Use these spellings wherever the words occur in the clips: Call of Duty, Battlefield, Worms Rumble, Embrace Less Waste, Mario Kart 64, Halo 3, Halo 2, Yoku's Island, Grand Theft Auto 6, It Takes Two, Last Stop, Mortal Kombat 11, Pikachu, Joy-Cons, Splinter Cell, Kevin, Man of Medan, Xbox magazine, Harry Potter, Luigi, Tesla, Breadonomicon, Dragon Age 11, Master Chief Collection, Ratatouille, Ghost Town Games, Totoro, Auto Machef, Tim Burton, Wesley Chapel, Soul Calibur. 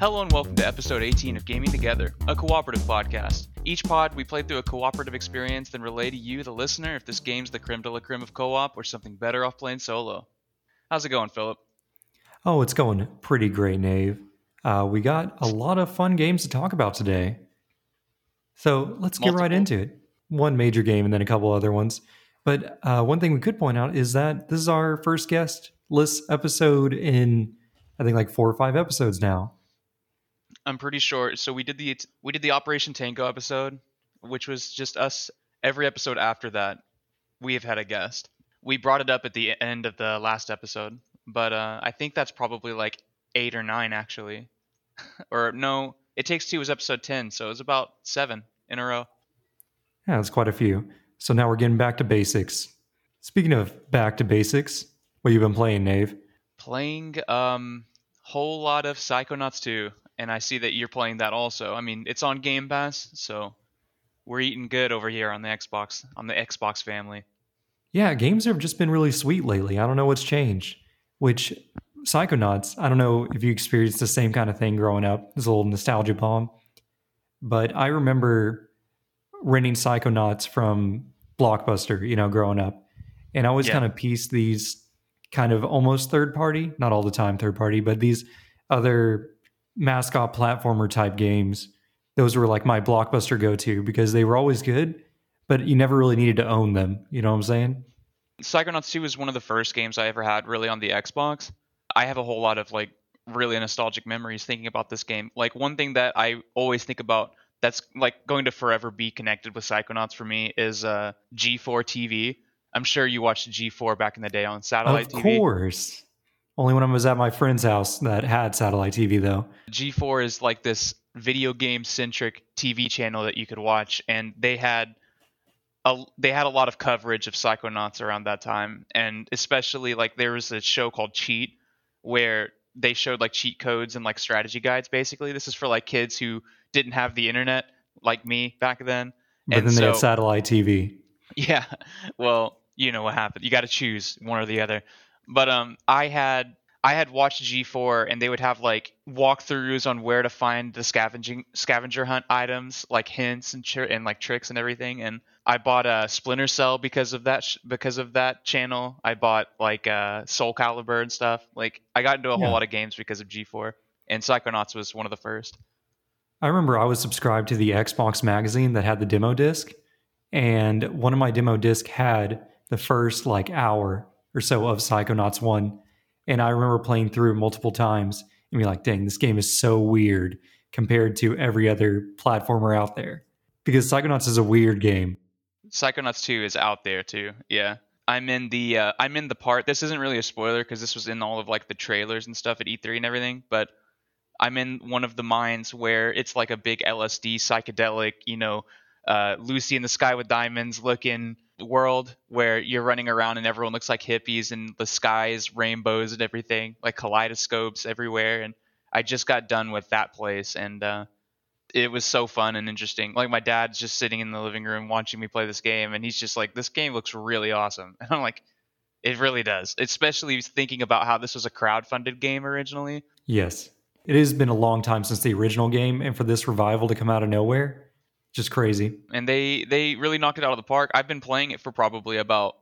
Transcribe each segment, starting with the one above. Hello and welcome to episode 18 of Gaming Together, a cooperative podcast. Each pod, we play through a cooperative experience, then relay to you, the listener, if this game's the creme de la creme of co-op or something better off playing solo. How's it going, Philip? Oh, it's going pretty great, Nave. We got a lot of fun games to talk about today. So let's get right into it. One major game and then a couple other ones. But one thing we could point out is that this is our first guestless episode in, I think, like 4 or 5 episodes now. I'm pretty sure. So we did the Operation Tango episode, which was just us. Every episode after that, we have had a guest. We brought it up at the end of the last episode, but I think that's probably like 8 or 9 actually. Or no, It Takes Two was episode 10, so it was about 7 in a row. Yeah, that's quite a few. So now we're getting back to basics. Speaking of back to basics, what have you been playing, Nave? Playing whole lot of Psychonauts 2. And I see that you're playing that also. I mean, it's on Game Pass, so we're eating good over here on the Xbox, family. Yeah, games have just been really sweet lately. I don't know what's changed. Which, Psychonauts, I don't know if you experienced the same kind of thing growing up. It's a little nostalgia bomb. But I remember renting Psychonauts from Blockbuster, you know, growing up. And I always kind of pieced these kind of almost third-party, not all the time third-party, but these other mascot platformer type games. Those were like my Blockbuster go-to because they were always good, but you never really needed to own them. You know what I'm saying? Psychonauts 2 was one of the first games I ever had really on the Xbox. I have a whole lot of like really nostalgic memories thinking about this game. Like one thing that I always think about that's like going to forever be connected with Psychonauts for me is G4 TV. I'm sure you watched G4 back in the day on satellite TV. Of course. Only when I was at my friend's house that had satellite TV, though. G4 is like this video game-centric TV channel that you could watch, and they had a lot of coverage of Psychonauts around that time, and especially like there was a show called Cheat where they showed like cheat codes and like strategy guides. Basically, this is for like kids who didn't have the internet like me back then. But then they had satellite TV. Yeah, well, you know what happened. You got to choose one or the other. But I had watched G4 and they would have like walkthroughs on where to find the scavenger hunt items, like hints and like tricks and everything. And I bought a Splinter Cell because of that channel. I bought like Soul Calibur and stuff. Like I got into a whole lot of games because of G4, and Psychonauts was one of the first. I remember I was subscribed to the Xbox magazine that had the demo disc, and one of my demo discs had the first like hour or so of Psychonauts 1, and I remember playing through multiple times and be like, dang, this game is so weird compared to every other platformer out there, because Psychonauts is a weird game. Psychonauts 2 is out there too. Yeah, I'm in the part, this isn't really a spoiler because this was in all of like the trailers and stuff at E3 and everything, but I'm in one of the mines where it's like a big LSD psychedelic, you know, Lucy in the Sky with Diamonds looking world where you're running around and everyone looks like hippies and the sky is rainbows and everything, like kaleidoscopes everywhere. And I just got done with that place, and it was so fun and interesting. Like my dad's just sitting in the living room watching me play this game, and he's just like, this game looks really awesome. And I'm like, it really does, especially thinking about how this was a crowdfunded game originally. Yes, it has been a long time since the original game, and for this revival to come out of nowhere, just crazy. And they really knocked it out of the park. I've been playing it for probably about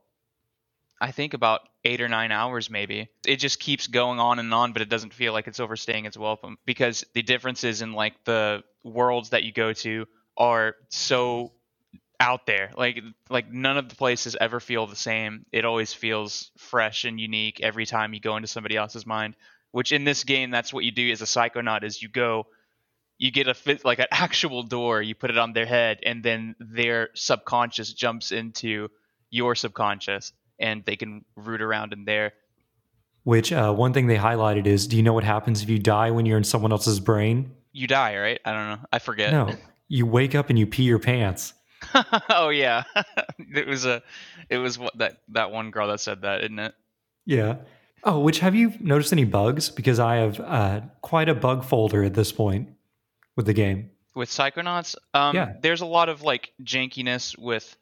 8 or 9 hours maybe. It just keeps going on and on, but it doesn't feel like it's overstaying its welcome, because the differences in like the worlds that you go to are so out there. Like none of the places ever feel the same. It always feels fresh and unique every time you go into somebody else's mind, which in this game, that's what you do as a psychonaut, is you go, you get like an actual door, you put it on their head, and then their subconscious jumps into your subconscious, and they can root around in there. Which one thing they highlighted is, do you know what happens if you die when you're in someone else's brain? You die, right? I don't know. I forget. No, you wake up and you pee your pants. Oh yeah, it was that one girl that said that, isn't it? Yeah. Oh, which, have you noticed any bugs? Because I have quite a bug folder at this point. With the game. With Psychonauts? There's a lot of like jankiness with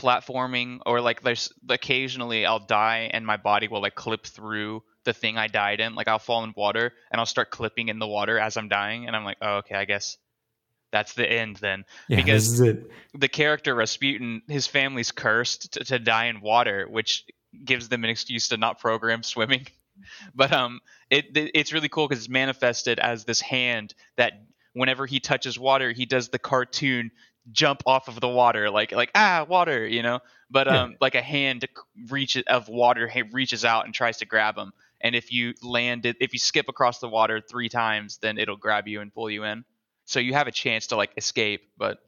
platforming, or like there's occasionally I'll die and my body will like clip through the thing I died in. Like I'll fall in water and I'll start clipping in the water as I'm dying, and I'm like, oh, okay, I guess that's the end then. Yeah, because this is it. The character Rasputin, his family's cursed to die in water, which gives them an excuse to not program swimming. But it's really cool because it's manifested as this hand that whenever he touches water, he does the cartoon jump off of the water, like water, you know. But like a hand reaches out and tries to grab him. And if you skip across the water 3 times, then it'll grab you and pull you in. So you have a chance to like escape, but.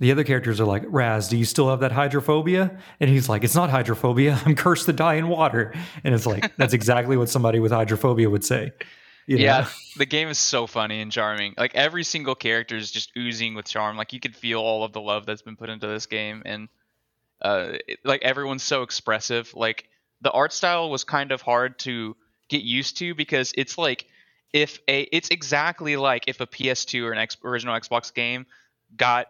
The other characters are like, Raz, do you still have that hydrophobia? And he's like, it's not hydrophobia. I'm cursed to die in water. And it's like, that's exactly what somebody with hydrophobia would say. You know? The game is so funny and charming. Like every single character is just oozing with charm. Like you could feel all of the love that's been put into this game. And like everyone's so expressive. Like the art style was kind of hard to get used to because it's like, it's exactly like if a PS2 or an original Xbox game got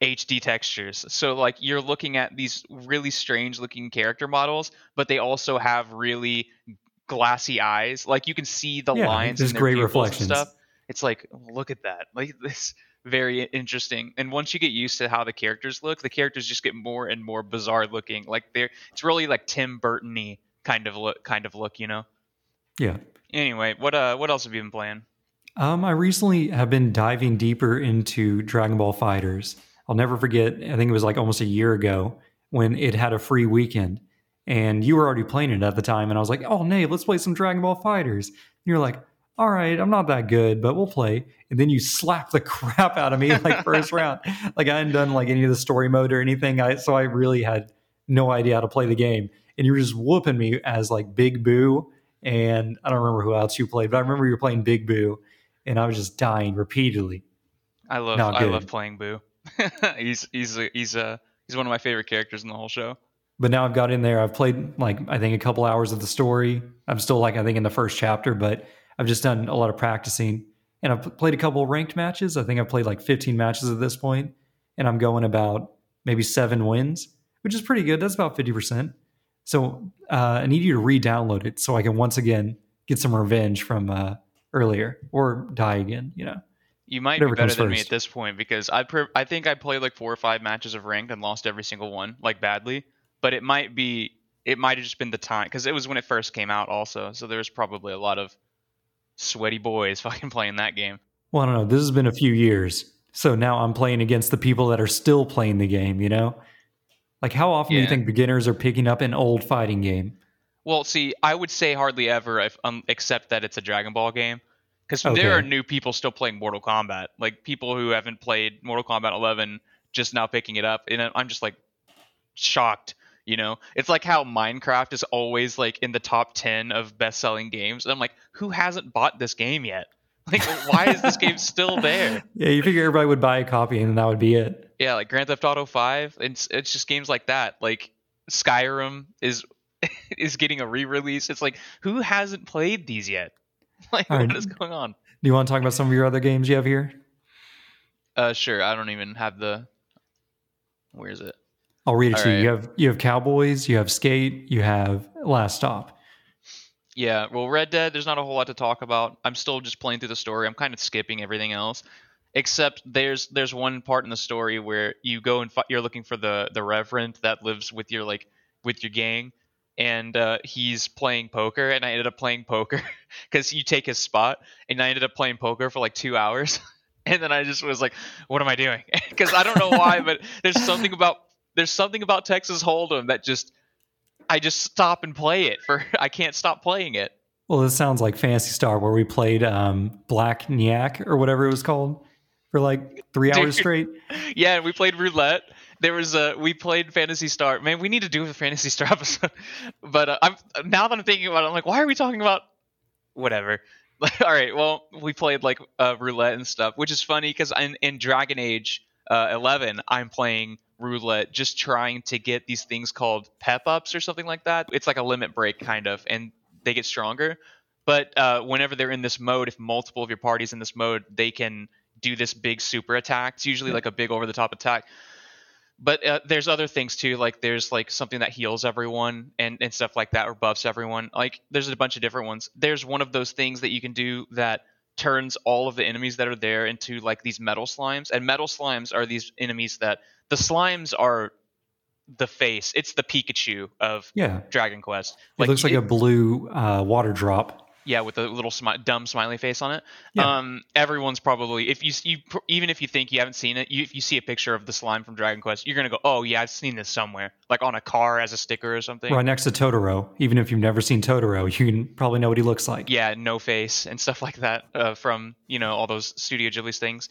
HD textures. So like you're looking at these really strange looking character models, but they also have really glassy eyes. Like you can see the lines and their great reflections and stuff. It's like, look at that. Like this, very interesting. And once you get used to how the characters look, the characters just get more and more bizarre looking. Like it's really like Tim Burton-y kind of look, you know? Yeah. Anyway, what else have you been playing? I recently have been diving deeper into Dragon Ball FighterZ. I'll never forget, I think it was like almost a year ago when it had a free weekend and you were already playing it at the time. And I was like, oh, Nate, let's play some Dragon Ball FighterZ. And you're like, all right, I'm not that good, but we'll play. And then you slap the crap out of me like first round. Like I hadn't done like any of the story mode or anything. So I really had no idea how to play the game. And you were just whooping me as like Big Boo. And I don't remember who else you played, but I remember you were playing Big Boo and I was just dying repeatedly. I love playing Boo. he's one of my favorite characters in the whole show. But now I've got in there. I've played like I think a couple hours of the story. I'm still like I think in the first chapter, but I've just done a lot of practicing and I've played a couple of ranked matches. I think I've played like 15 matches at this point, and I'm going about maybe 7 wins, which is pretty good. That's about 50%. So I need you to re-download it so I can once again get some revenge from earlier or die again. You know. You might be better than me at this point because I think I played like 4 or 5 matches of ranked and lost every single one, like badly. But it might have just been the time because it was when it first came out also. So there was probably a lot of sweaty boys fucking playing that game. Well, I don't know. This has been a few years. So now I'm playing against the people that are still playing the game, you know? Like how often do you think beginners are picking up an old fighting game? Well, see, I would say hardly ever except that it's a Dragon Ball game. Because there are new people still playing Mortal Kombat, like people who haven't played Mortal Kombat 11 just now picking it up. And I'm just like shocked, you know? It's like how Minecraft is always like in the top 10 of best-selling games. And I'm like, who hasn't bought this game yet? Like, why is this game still there? Yeah, you figure everybody would buy a copy and that would be it. Yeah, like Grand Theft Auto 5. It's just games like that. Like Skyrim is getting a re-release. It's like, who hasn't played these yet? Like, all right. What is going on? Do you want to talk about some of your other games you have here? Sure. I don't even have the... Where is it? I'll read it to you. Right. You have Cowboys, you have Skate, you have Last Stop. Yeah, well, Red Dead, there's not a whole lot to talk about. I'm still just playing through the story. I'm kind of skipping everything else, except there's one part in the story where you go and you're looking for the Reverend that lives with your gang. And he's playing poker, and I ended up playing poker because you take his spot, and I ended up playing poker for like 2 hours. And then I just was like, what am I doing? Because I don't know why, but there's something about Texas Hold'em that I just stop and play it I can't stop playing it. Well, this sounds like Phantasy Star where we played Black Nyack or whatever it was called for like 3 hours straight. Yeah, and we played roulette. We played Phantasy Star. Man, we need to do a Phantasy Star episode. But now that I'm thinking about it, I'm like, why are we talking about whatever? Like, all right, well, we played like roulette and stuff, which is funny because in Dragon Age 11, I'm playing roulette, just trying to get these things called pep-ups or something like that. It's like a limit break kind of, and they get stronger. But whenever they're in this mode, if multiple of your party's in this mode, they can do this big super attack. It's usually like a big over-the-top attack. But there's other things too, like there's like something that heals everyone and stuff like that, or buffs everyone. Like there's a bunch of different ones. There's one of those things that you can do that turns all of the enemies that are there into like these metal slimes. And metal slimes are these enemies that the slimes are the face. It's the Pikachu of Dragon Quest. Like, it looks like a blue water drop. Yeah, with a little dumb smiley face on it. Yeah. Everyone's probably, if you even if you think you haven't seen it, if you see a picture of the slime from Dragon Quest, you're gonna go, "Oh yeah, I've seen this somewhere," like on a car as a sticker or something. Right next to Totoro. Even if you've never seen Totoro, you can probably know what he looks like. Yeah, no face and stuff like that from all those Studio Ghibli things.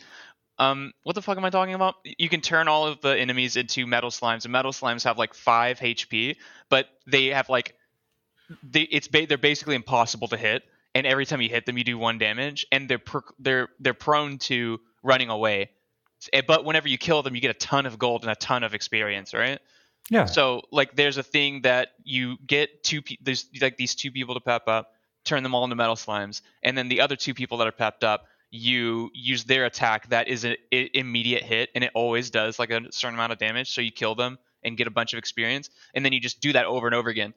What the fuck am I talking about? You can turn all of the enemies into metal slimes, and metal slimes have like 5 HP, but they have like. They're basically impossible to hit, and every time you hit them, you do 1 damage, and they're prone to running away. But whenever you kill them, you get a ton of gold and a ton of experience, right? Yeah. So like, there's a thing that you get there's like these 2 people to pep up, turn them all into metal slimes, and then the other 2 people that are pepped up, you use their attack that is an immediate hit, and it always does like a certain amount of damage. So you kill them and get a bunch of experience, and then you just do that over and over again.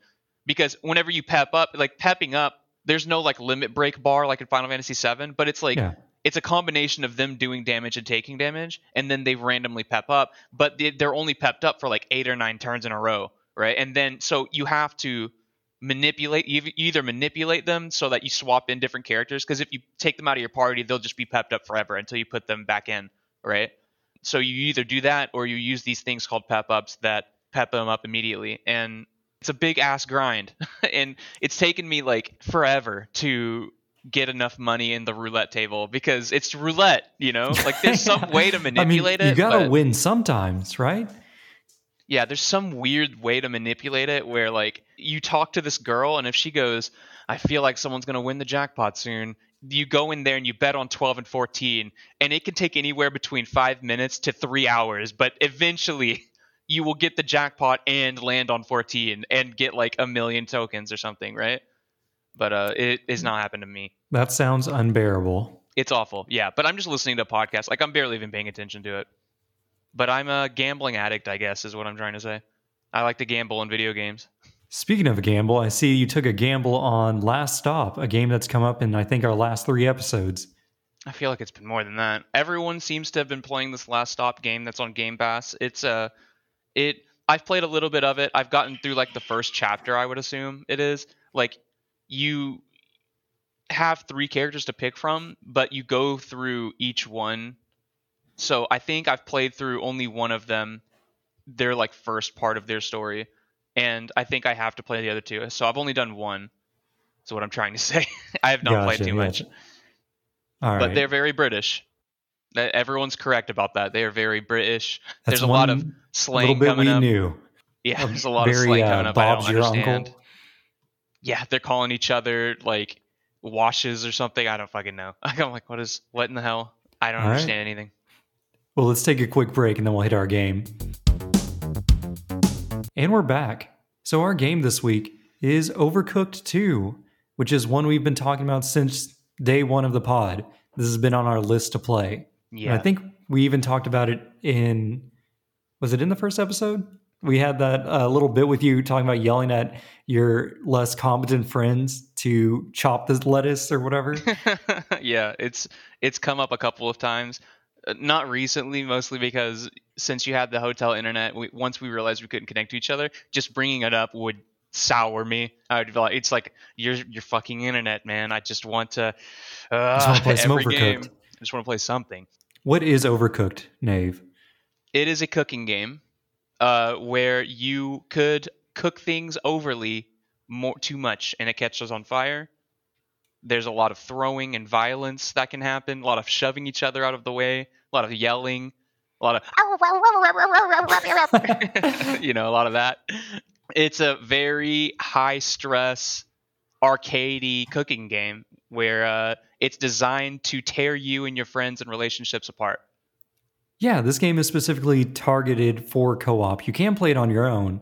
Because whenever you pep up, like pepping up, there's no like limit break bar like in Final Fantasy VII, but it's like it's a combination of them doing damage and taking damage, and then they randomly pep up, but they're only pepped up for like 8 or 9 turns in a row, right? And then so you have to manipulate them so that you swap in different characters, because if you take them out of your party, they'll just be pepped up forever until you put them back in, right? So you either do that or you use these things called pep ups that pep them up immediately, and it's a big ass grind. And it's taken me like forever to get enough money in the roulette table, because it's roulette, like there's some way to manipulate it. You gotta win sometimes, right? Yeah. There's some weird way to manipulate it where like you talk to this girl, and if she goes, "I feel like someone's going to win the jackpot soon," you go in there and you bet on 12 and 14, and it can take anywhere between 5 minutes to 3 hours, but eventually you will get the jackpot and land on 14 and get like a million tokens or something, right? But it has not happened to me. That sounds unbearable. It's awful, yeah. But I'm just listening to a podcast. Like, I'm barely even paying attention to it. But I'm a gambling addict, I guess, is what I'm trying to say. I like to gamble in video games. Speaking of gamble, I see you took a gamble on Last Stop, a game that's come up in, I think, our last 3 episodes. I feel like it's been more than that. Everyone seems to have been playing this Last Stop game that's on Game Pass. It's I've played a little bit of it. I've gotten through like the first chapter, I would assume it is. Like, you have 3 characters to pick from, but you go through each one. So I think I've played through only one of them, their like first part of their story. And I think I have to play the other 2. So I've only done one. That's what I'm trying to say. I have not played too much. All right. But they're very British. Everyone's correct about that. They are very British. There's a lot of slang coming up. Yeah, there's a lot of slang coming up. I don't understand. Yeah, they're calling each other like washes or something. I don't fucking know. I'm like, what in the hell? I don't understand anything. Well, let's take a quick break and then we'll hit our game. And we're back. So our game this week is Overcooked 2, which is one we've been talking about since day one of the pod. This has been on our list to play. Yeah. And I think we even talked about it was it in the first episode? We had that little bit with you talking about yelling at your less competent friends to chop this lettuce or whatever. Yeah, it's come up a couple of times. Not recently, mostly because since you had the hotel internet, once we realized we couldn't connect to each other, just bringing it up would sour me. I would be like, it's like your fucking internet, man. I just want to play some Overcooked. Game. I just want to play something. What is Overcooked, Nave? It is a cooking game where you could cook things too much, and it catches on fire. There's a lot of throwing and violence that can happen. A lot of shoving each other out of the way. A lot of yelling. A lot of a lot of that. It's a very high-stress, arcadey cooking game where it's designed to tear you and your friends and relationships apart. Yeah, this game is specifically targeted for co-op. You can play it on your own,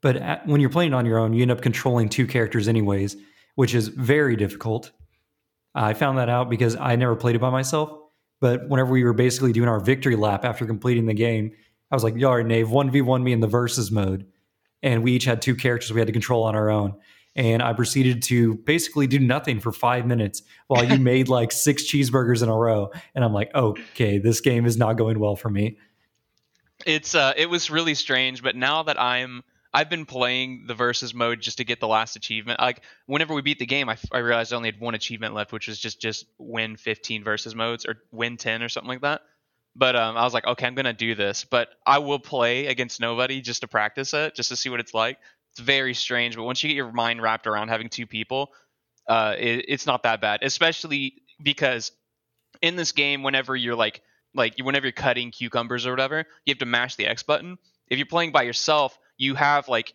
but when you're playing it on your own, you end up controlling 2 characters anyways, which is very difficult. I found that out because I never played it by myself, but whenever we were basically doing our victory lap after completing the game, I was like, "Yar, Nave, 1v1 me in the versus mode." And we each had two characters we had to control on our own. And I proceeded to basically do nothing for 5 minutes while you made like 6 cheeseburgers in a row. And I'm like, okay, this game is not going well for me. It's it was really strange. But now that I've been playing the versus mode just to get the last achievement. Like whenever we beat the game, I realized I only had 1 achievement left, which was just win 15 versus modes or win 10 or something like that. But I was like, okay, I'm going to do this, but I will play against nobody just to practice it, just to see what it's like. It's very strange, but once you get your mind wrapped around having 2 people, it's not that bad, especially because in this game, whenever you're whenever you're cutting cucumbers or whatever, you have to mash the X button. If you're playing by yourself, you have like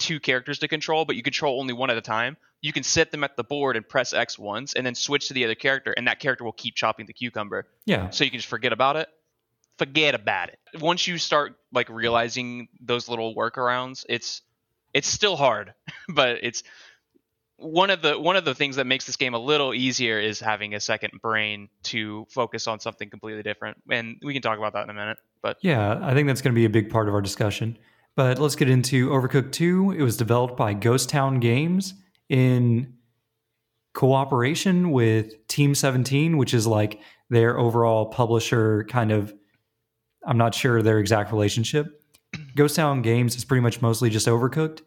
2 characters to control, but you control only one at a time. You can sit them at the board and press X once and then switch to the other character, and that character will keep chopping the cucumber. Yeah. So you can just forget about it. Once you start like realizing those little workarounds, it's still hard, but it's one of the things that makes this game a little easier is having a second brain to focus on something completely different. And we can talk about that in a minute. But yeah, I think that's going to be a big part of our discussion. But let's get into Overcooked 2. It was developed by Ghost Town Games in cooperation with Team 17, which is like their overall publisher kind of, I'm not sure their exact relationship. Ghost Town Games is pretty much mostly just Overcooked,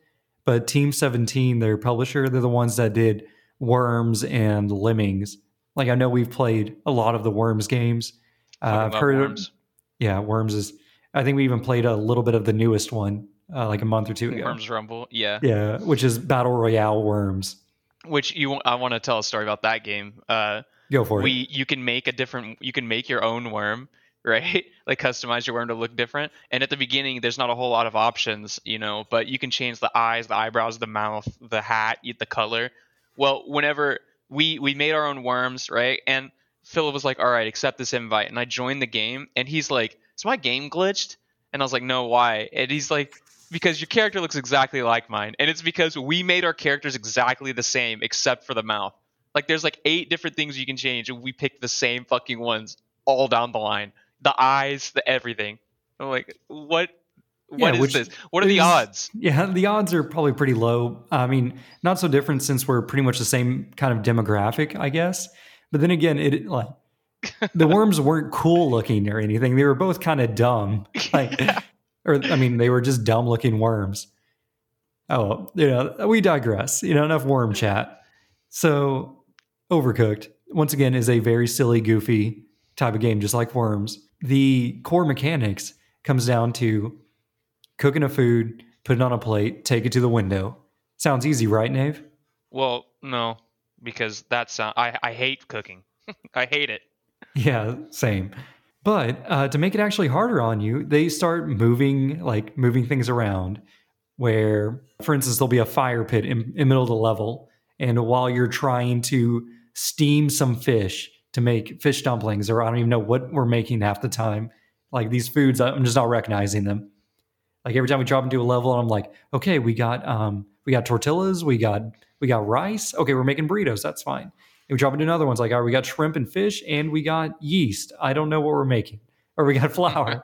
but Team 17, their publisher, they're the ones that did Worms and Lemmings. Like, I know we've played a lot of the Worms games. I've heard Worms. Yeah, Worms is... I think we even played a little bit of the newest one, like a month or two ago. Worms Rumble, yeah. Yeah, which is Battle Royale Worms. Which I want to tell a story about that game. Go for it. You can make you can make your own worm, right? Like customize your worm to look different. And at the beginning, there's not a whole lot of options, but you can change the eyes, the eyebrows, the mouth, the hat, the color. Well, whenever we made our own worms, right? And Phil was like, all right, accept this invite. And I joined the game, and he's like, is my game glitched? And I was like, no, why? And he's like, because your character looks exactly like mine. And it's because we made our characters exactly the same except for the mouth. Like there's like 8 different things you can change, and we picked the same fucking ones all down the line. The eyes, the everything. I'm like, what is this? What are the odds? Yeah, the odds are probably pretty low. I mean, not so different since we're pretty much the same kind of demographic, I guess. But then again, the worms weren't cool looking or anything. They were both kind of dumb. They were just dumb looking worms. Oh, we digress. Enough worm chat. So Overcooked, once again, is a very silly, goofy type of game, just like Worms. The core mechanics comes down to cooking a food, put it on a plate, take it to the window. Sounds easy, right, Nave? Well, no, because I hate cooking. I hate it. Yeah, same. But to make it actually harder on you, they start moving things around where, for instance, there'll be a fire pit in middle of the level. And while you're trying to steam some fish to make fish dumplings, or I don't even know what we're making half the time. Like these foods, I'm just not recognizing them. Like every time we drop into a level, I'm like, okay, we got tortillas. We got rice. Okay, we're making burritos. That's fine. We drop into another one's like, all right, we got shrimp and fish, and we got yeast. I don't know what we're making. Or we got flour.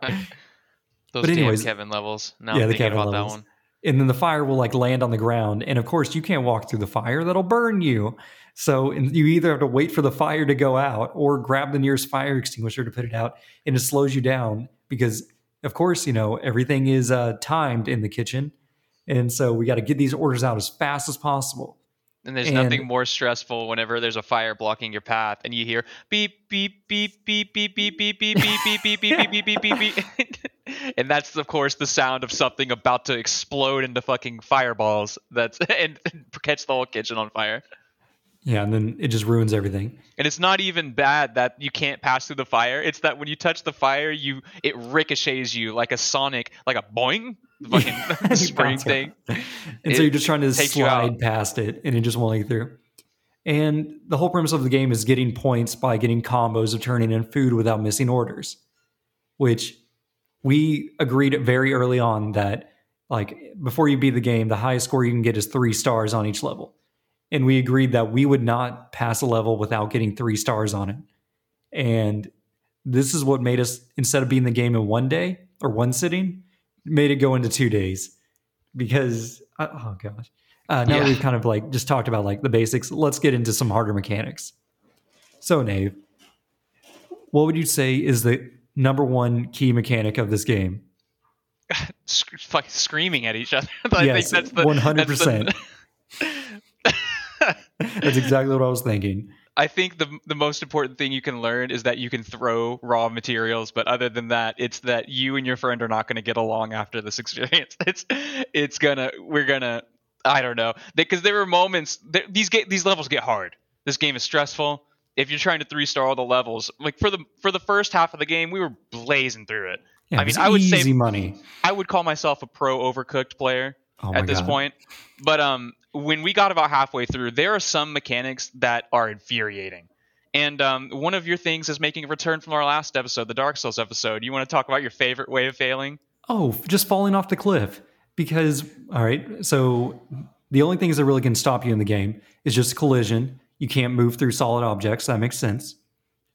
Those anyways, damn Kevin levels. Now yeah, I'm thinking about levels. That one. And then the fire will land on the ground. And of course, you can't walk through the fire. That'll burn you. So you either have to wait for the fire to go out or grab the nearest fire extinguisher to put it out. And it slows you down because, of course, everything is timed in the kitchen. And so we got to get these orders out as fast as possible. And there's nothing more stressful whenever there's a fire blocking your path and you hear beep, beep, beep, beep, beep, beep, beep, beep, beep, beep, beep, beep, beep, beep, beep, beep. And that's, of course, the sound of something about to explode into fucking fireballs and catch the whole kitchen on fire. Yeah, and then it just ruins everything. And it's not even bad that you can't pass through the fire. It's that when you touch the fire, it ricochets you like a Sonic, like a boing. Fucking spring thing. And so you're just trying to slide past it and it just won't let you through. And the whole premise of the game is getting points by getting combos of turning in food without missing orders, which we agreed very early on that like before you beat the game, the highest score you can get is 3 stars on each level. And we agreed that we would not pass a level without getting 3 stars on it. And this is what made us, instead of beating the game in 1 day, or one sitting, made it go into 2 days because, oh gosh. Now that we've kind of like just talked about like the basics, let's get into some harder mechanics. So Nave, what would you say is the number one key mechanic of this game? Like screaming at each other. Yes, I think that's the 100%. That's exactly what I was thinking. I think the most important thing you can learn is that you can throw raw materials, but other than that, it's that you and your friend are not going to get along after this experience. We're gonna. I don't know, because there were moments. These levels get hard. This game is stressful. If you're trying to 3-star all the levels, like for the first half of the game, we were blazing through it. Yeah, I mean, I would say money. I would call myself a pro Overcooked player at this point. But when we got about halfway through, there are some mechanics that are infuriating. And one of your things is making a return from our last episode, the Dark Souls episode. You want to talk about your favorite way of failing? Oh, just falling off the cliff. Because, all right, so the only things that really can stop you in the game is just collision. You can't move through solid objects. That makes sense.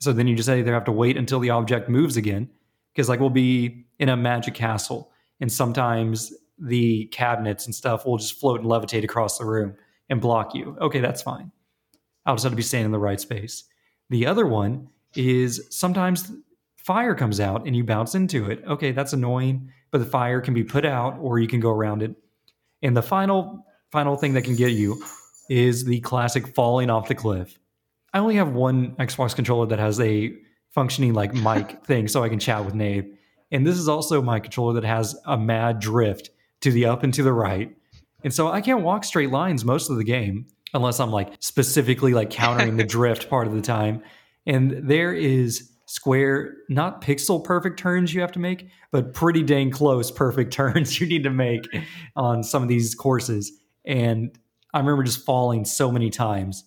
So then you just either have to wait until the object moves again. Because like we'll be in a magic castle and sometimes the cabinets and stuff will just float and levitate across the room and block you. Okay, that's fine. I'll just have to be staying in the right space. The other one is sometimes fire comes out and you bounce into it. Okay, that's annoying, but the fire can be put out or you can go around it. And the final thing that can get you is the classic falling off the cliff. I only have one Xbox controller that has a functioning like mic thing so I can chat with Nave. And this is also my controller that has a mad drift to the up and to the right. And so I can't walk straight lines most of the game unless I'm like specifically like countering the drift part of the time. And there is square, not pixel perfect turns you have to make, but pretty dang close perfect turns you need to make on some of these courses. And I remember just falling so many times.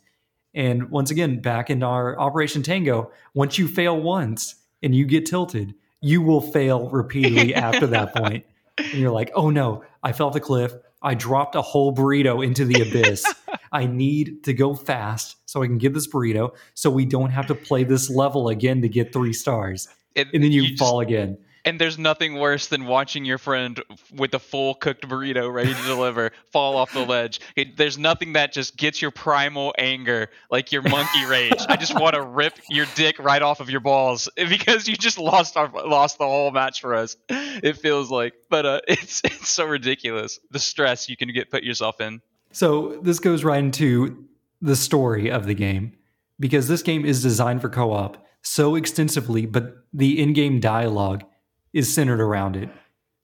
And once again, back in our Operation Tango, once you fail once and you get tilted, you will fail repeatedly after that point. And you're like, oh no, I fell off the cliff. I dropped a whole burrito into the abyss. I need to go fast so I can get this burrito so we don't have to play this level again to get 3 stars. And then you fall again. And there's nothing worse than watching your friend with a full cooked burrito ready to deliver fall off the ledge. There's nothing that just gets your primal anger, like your monkey rage. I just want to rip your dick right off of your balls because you just lost the whole match for us. It feels like, but it's so ridiculous. The stress you can put yourself in. So this goes right into the story of the game because this game is designed for co-op so extensively, but the in-game dialogue is centered around it.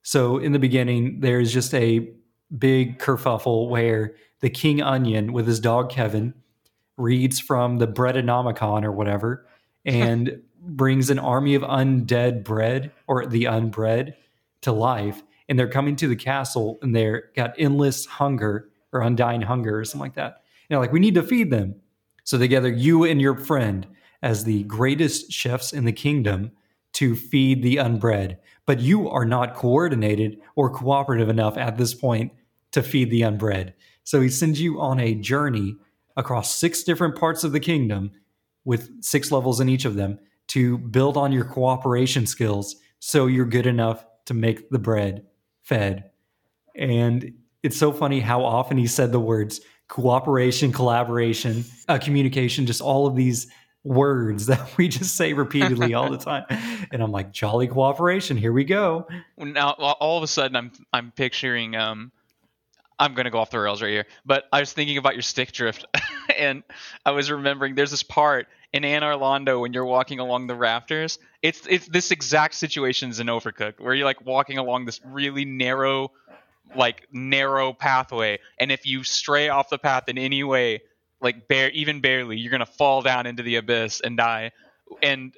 So in the beginning, there's just a big kerfuffle where the King Onion with his dog Kevin reads from the Breadonomicon or whatever and brings an army of undead bread or the unbred to life. And they're coming to the castle and they're got endless hunger or undying hunger or something like that. You know, like we need to feed them. So they gather you and your friend as the greatest chefs in the kingdom to feed the unbred, but you are not coordinated or cooperative enough at this point to feed the unbred. So he sends you on a journey across 6 different parts of the kingdom with 6 levels in each of them to build on your cooperation skills so you're good enough to make the bread fed. And it's so funny how often he said the words cooperation, collaboration, communication, just all of these words that we just say repeatedly all the time. And I'm like, jolly cooperation, here we go. Now all of a sudden I'm picturing I'm gonna go off the rails right here, but I was thinking about your stick drift and I was remembering there's this part in Anne Arlando when you're walking along the rafters. It's this exact situation's in Overcooked where you're like walking along this really narrow pathway, and if you stray off the path in any way, like barely, you're gonna fall down into the abyss and die. And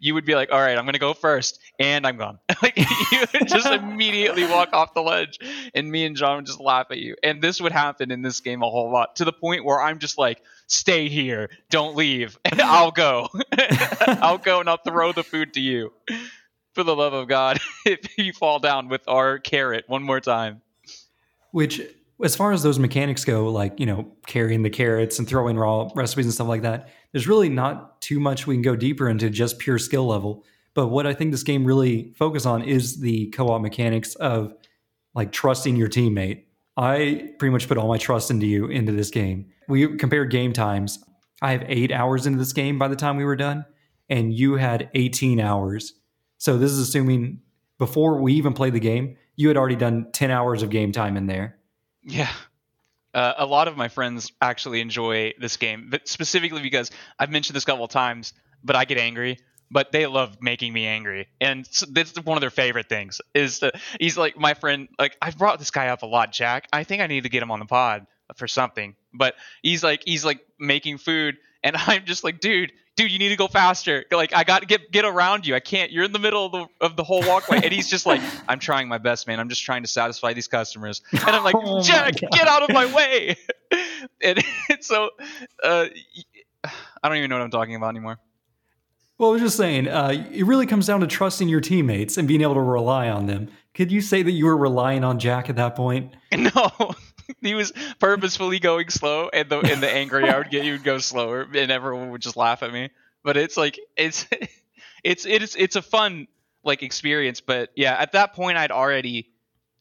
you would be like, all right, I'm gonna go first, and I'm gone. Like you would just immediately walk off the ledge, and me and John would just laugh at you. And this would happen in this game a whole lot, to the point where I'm just like, stay here, don't leave, and I'll go. I'll go and I'll throw the food to you. For the love of God, if you fall down with our carrot one more time. Which, as far as those mechanics go, like, you know, carrying the carrots and throwing raw recipes and stuff like that, there's really not too much we can go deeper into just pure skill level. But what I think this game really focuses on is the co-op mechanics of like trusting your teammate. I pretty much put all my trust into this game. We compared game times. I have 8 hours into this game by the time we were done, and you had 18 hours. So this is assuming before we even played the game, you had already done 10 hours of game time in there. Yeah. A lot of my friends actually enjoy this game, but specifically because I've mentioned this a couple of times, but I get angry. But they love making me angry. And so that's one of their favorite things is that he's like my friend. Like, I've brought this guy up a lot, Jack. I think I need to get him on the pod for something. But he's like making food. And I'm just like, dude, you need to go faster. Like, I got to get around you. I can't. You're in the middle of the whole walkway. And he's just like, I'm trying my best, man. I'm just trying to satisfy these customers. And I'm like, oh, Jack, get out of my way. And so I don't even know what I'm talking about anymore. Well, I was just saying, it really comes down to trusting your teammates and being able to rely on them. Could you say that you were relying on Jack at that point? No, he was purposefully going slow, and the angrier I would get, he would go slower, and everyone would just laugh at me. But it's like it's a fun like experience. But yeah, at that point, I'd already,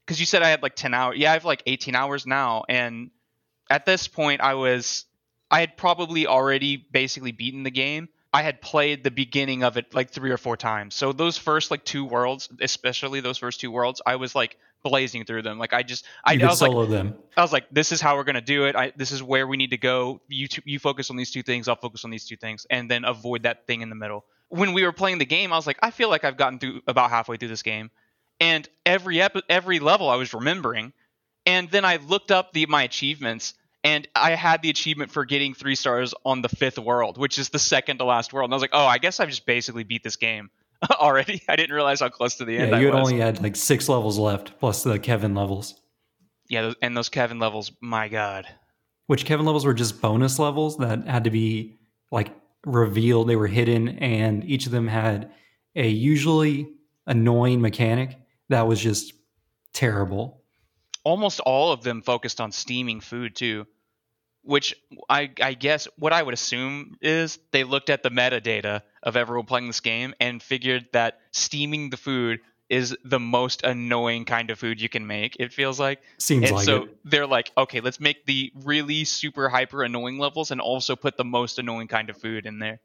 because you said I had like 10 hours. Yeah, I have like 18 hours now, and at this point, I had probably already basically beaten the game. I had played the beginning of it like 3 or 4 times. So those first like 2 worlds, especially those first 2 worlds, I was like blazing through them. Like I was solo like, them. I was like, this is how we're going to do it. This is where we need to go. You focus on these 2 things. I'll focus on these 2 things, and then avoid that thing in the middle. When we were playing the game, I was like, I feel like I've gotten through about halfway through this game. And every level I was remembering. And then I looked up my achievements, and I had the achievement for getting 3 stars on the 5th world, which is the second to last world. And I was like, oh, I guess I've just basically beat this game already. I didn't realize how close to the end I was. Yeah, you had only had like 6 levels left, plus the Kevin levels. Yeah, and those Kevin levels, my God. Which Kevin levels were just bonus levels that had to be like revealed. They were hidden, and each of them had a usually annoying mechanic that was just terrible. Almost all of them focused on steaming food too, which I guess what I would assume is they looked at the metadata of everyone playing this game and figured that steaming the food is the most annoying kind of food you can make, it feels like. So they're like, okay, let's make the really super hyper annoying levels and also put the most annoying kind of food in there.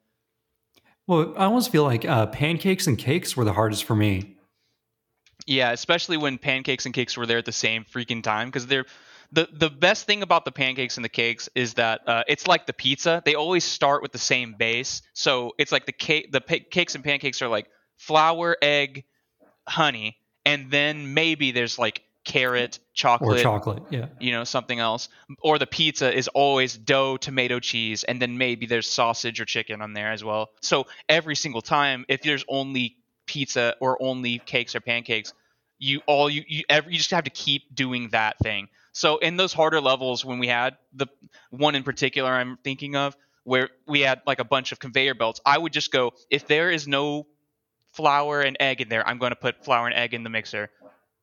Well, I almost feel like pancakes and cakes were the hardest for me. Yeah, especially when pancakes and cakes were there at the same freaking time, because they're the best thing about the pancakes and the cakes is that it's like the pizza. They always start with the same base, so it's like the cakes and pancakes are like flour, egg, honey, and then maybe there's like carrot, chocolate, or chocolate, yeah, you know, something else. Or the pizza is always dough, tomato, cheese, and then maybe there's sausage or chicken on there as well. So every single time, if there's only pizza or only cakes or pancakes, you just have to keep doing that thing. So in those harder levels, when we had the one in particular I'm thinking of where we had like a bunch of conveyor belts, I would just go, if there is no flour and egg in there, I'm going to put flour and egg in the mixer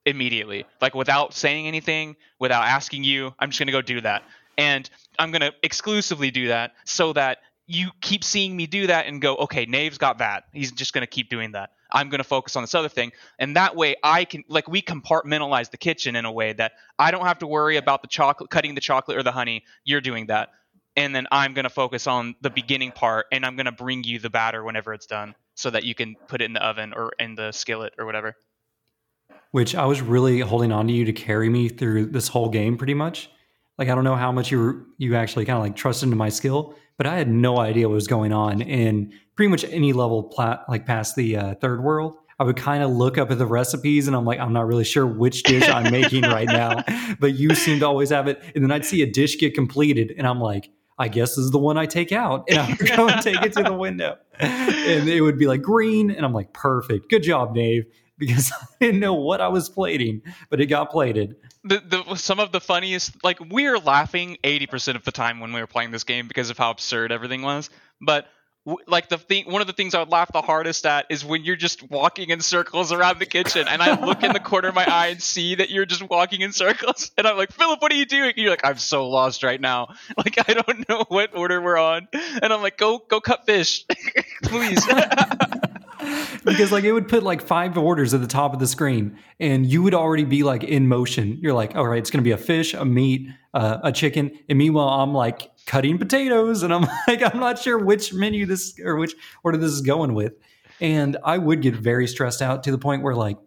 immediately, like without saying anything, without asking you. I'm just going to go do that, and I'm going to exclusively do that so that you keep seeing me do that and go, okay, Nave's got that. He's just going to keep doing that. I'm going to focus on this other thing. And that way I can, like, we compartmentalize the kitchen in a way that I don't have to worry about the chocolate, cutting the chocolate or the honey. You're doing that. And then I'm going to focus on the beginning part, and I'm going to bring you the batter whenever it's done so that you can put it in the oven or in the skillet or whatever. Which I was really holding on to you to carry me through this whole game pretty much. Like, I don't know how much you actually kind of like trusted into my skill, but I had no idea what was going on in pretty much any level like past the 3rd world. I would kind of look up at the recipes, and I'm like, I'm not really sure which dish I'm making right now, but you seem to always have it. And then I'd see a dish get completed, and I'm like, I guess this is the one I take out. And I would go and take it to the window, and it would be like green. And I'm like, perfect. Good job, Dave. Because I didn't know what I was plating, but it got plated. Some of the funniest, like, we were laughing 80% of the time when we were playing this game because of how absurd everything was. But like one of the things I would laugh the hardest at is when you're just walking in circles around the kitchen, and I look in the corner of my eye and see that you're just walking in circles, and I'm like, Philip, what are you doing? And you're like, I'm so lost right now. Like, I don't know what order we're on. And I'm like, go cut fish, please. Because like it would put like 5 orders at the top of the screen and you would already be like in motion. You're like, all right, it's going to be a fish, a meat, a chicken. And meanwhile, I'm like cutting potatoes and I'm like, I'm not sure which menu this or which order this is going with. And I would get very stressed out to the point where like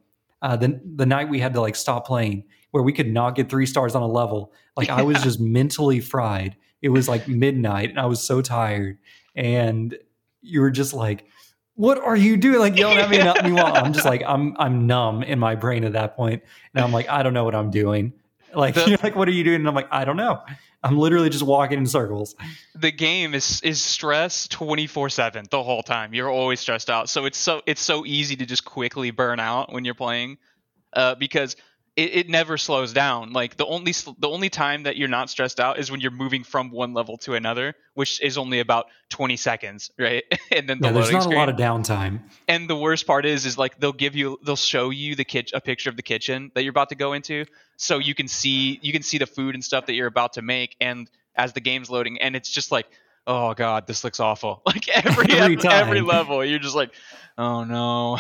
the night we had to like stop playing where we could not get 3 stars on a level. Like I was just mentally fried. It was like midnight and I was so tired. And you were just like, what are you doing? Like yelling at me and me while I'm just like, I'm numb in my brain at that point. And I'm like, I don't know what I'm doing. Like, you're like, what are you doing? And I'm like, I don't know. I'm literally just walking in circles. The game is stress 24/7 the whole time. You're always stressed out. So it's so easy to just quickly burn out when you're playing because it never slows down. Like the only time that you're not stressed out is when you're moving from one level to another, which is only about 20 seconds, right? And then there's not a lot of downtime. And the worst part is like they'll show you a picture of the kitchen that you're about to go into, so you can see the food and stuff that you're about to make, and as the game's loading, and it's just like, oh god, this looks awful. Like every level, you're just like, oh no.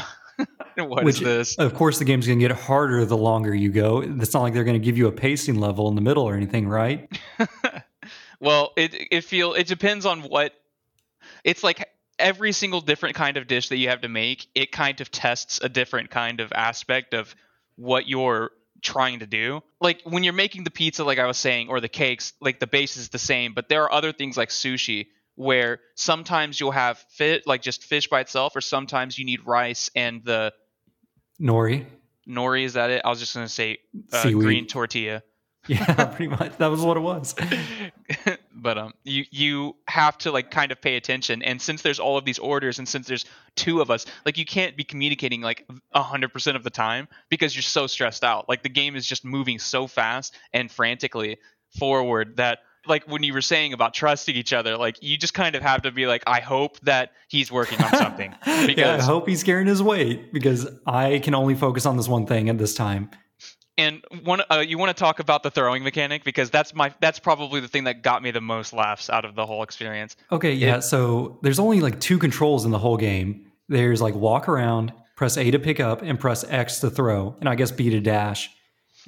Which, is this? Of course, the game's going to get harder the longer you go. It's not like they're going to give you a pacing level in the middle or anything, right? Well, it depends on what. It's like every single different kind of dish that you have to make, it kind of tests a different kind of aspect of what you're trying to do. Like when you're making the pizza, like I was saying, or the cakes, like the base is the same, but there are other things like sushi where sometimes you'll have just fish by itself, or sometimes you need rice and the nori. Nori, is that it? I was just going to say green tortilla. Yeah, pretty much. That was what it was. But you have to like kind of pay attention. And since there's all of these orders, and since there's 2 of us, like you can't be communicating like 100% of the time because you're so stressed out. Like the game is just moving so fast and frantically forward that, like when you were saying about trusting each other, like you just kind of have to be like, I hope that he's working on something. Because yeah, I hope he's carrying his weight because I can only focus on this one thing at this time. And you want to talk about the throwing mechanic, because that's probably the thing that got me the most laughs out of the whole experience. Okay, yeah. So there's only like 2 controls in the whole game. There's like walk around, press A to pick up, and press X to throw, and I guess B to dash.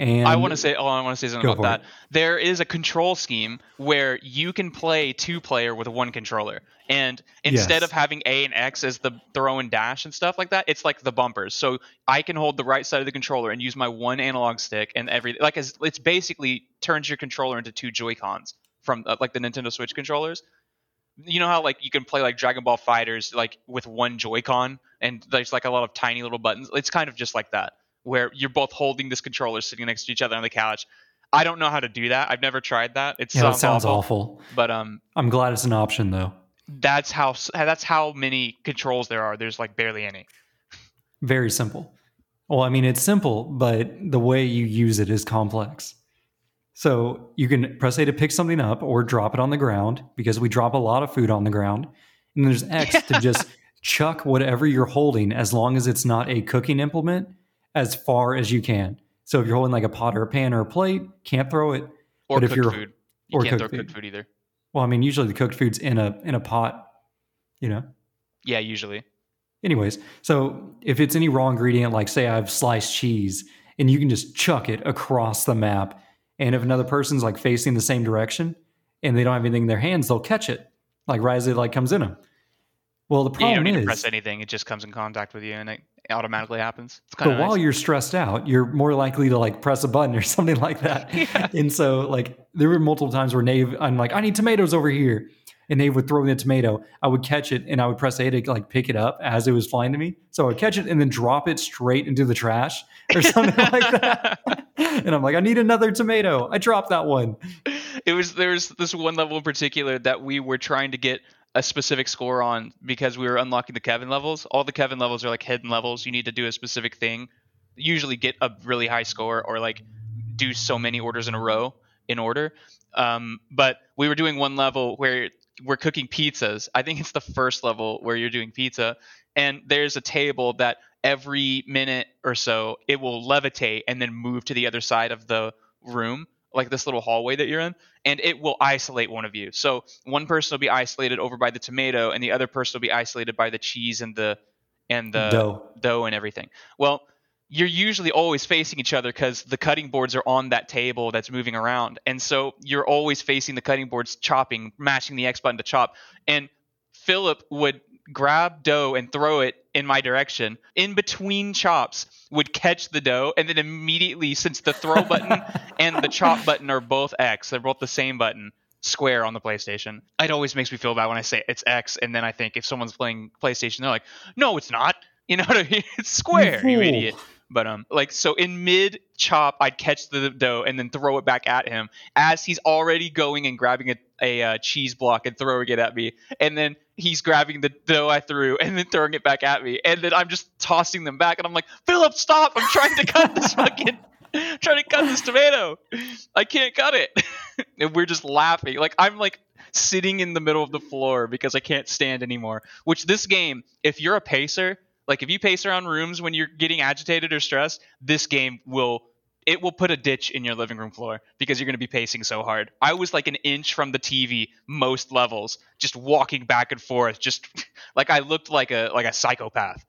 And I want to say something about that. There is a control scheme where you can play 2-player with 1 controller. And instead of having A and X as the throw and dash and stuff like that, it's like the bumpers. So I can hold the right side of the controller and use my 1 analog stick and everything. Like it's basically turns your controller into 2 Joy-Cons from like the Nintendo Switch controllers. You know how like you can play like Dragon Ball FighterZ like with 1 Joy-Con and there's like a lot of tiny little buttons. It's kind of just like that, where you're both holding this controller sitting next to each other on the couch. I don't know how to do that. I've never tried that. It sounds awful. But I'm glad it's an option though. That's how many controls there are. There's like barely any. Very simple. Well, I mean, it's simple, but the way you use it is complex. So you can press A to pick something up or drop it on the ground, because we drop a lot of food on the ground. And there's X to just chuck whatever you're holding, as long as it's not a cooking implement, as far as you can. So if you're holding like a pot or a pan or a plate, can't throw it. Or cooked food. You can't throw cooked food either. Well, I mean, usually the cooked food's in a pot, you know? Yeah, usually. Anyways, so if it's any raw ingredient, like say I have sliced cheese, and you can just chuck it across the map. And if another person's like facing the same direction and they don't have anything in their hands, they'll catch it, like right as it like comes in them. Well, the problem is... you don't need to press anything. It just comes in contact with you and it automatically happens. It's kind of nice. While you're stressed out, you're more likely to like press a button or something like that. Yeah. And so like there were multiple times where I'm like, I need tomatoes over here. And Nave would throw me a tomato. I would catch it and I would press A to like pick it up as it was flying to me. So I would catch it and then drop it straight into the trash or something like that. And I'm like, I need another tomato. I dropped that one. There was this one level in particular that we were trying to get a specific score on because we were unlocking the Kevin levels. All the Kevin levels are like hidden levels. You need to do a specific thing, usually get a really high score or like do so many orders in a row in order. But we were doing one level where we're cooking pizzas. I think it's the first level where you're doing pizza, and there's a table that every minute or so it will levitate and then move to the other side of the room, like this little hallway that you're in, and it will isolate one of you. So one person will be isolated over by the tomato and the other person will be isolated by the cheese and the and the dough and everything. Well, you're usually always facing each other because the cutting boards are on that table that's moving around. And so you're always facing the cutting boards, chopping, mashing the X button to chop. And Philip would grab dough and throw it in my direction. In between chops, would catch the dough, and then immediately, since the throw button and the chop button are both X, they're both the same button, square on the PlayStation. It always makes me feel bad when I say it's X, and then I think if someone's playing PlayStation, they're like, no, it's not. You know what I mean? It's square, you idiot. But so in mid chop, I'd catch the dough and then throw it back at him as he's already going and grabbing a cheese block and throwing it at me, and then he's grabbing the dough I threw and then throwing it back at me, and then I'm just tossing them back, and I'm like, Philip, stop! I'm trying to cut this tomato. I can't cut it. And we're just laughing. Like, I'm like sitting in the middle of the floor because I can't stand anymore. Which this game, if you're a pacer. Like, if you pace around rooms when you're getting agitated or stressed, this game will put a ditch in your living room floor because you're going to be pacing so hard. I was like an inch from the TV most levels, just walking back and forth, just like I looked like a psychopath.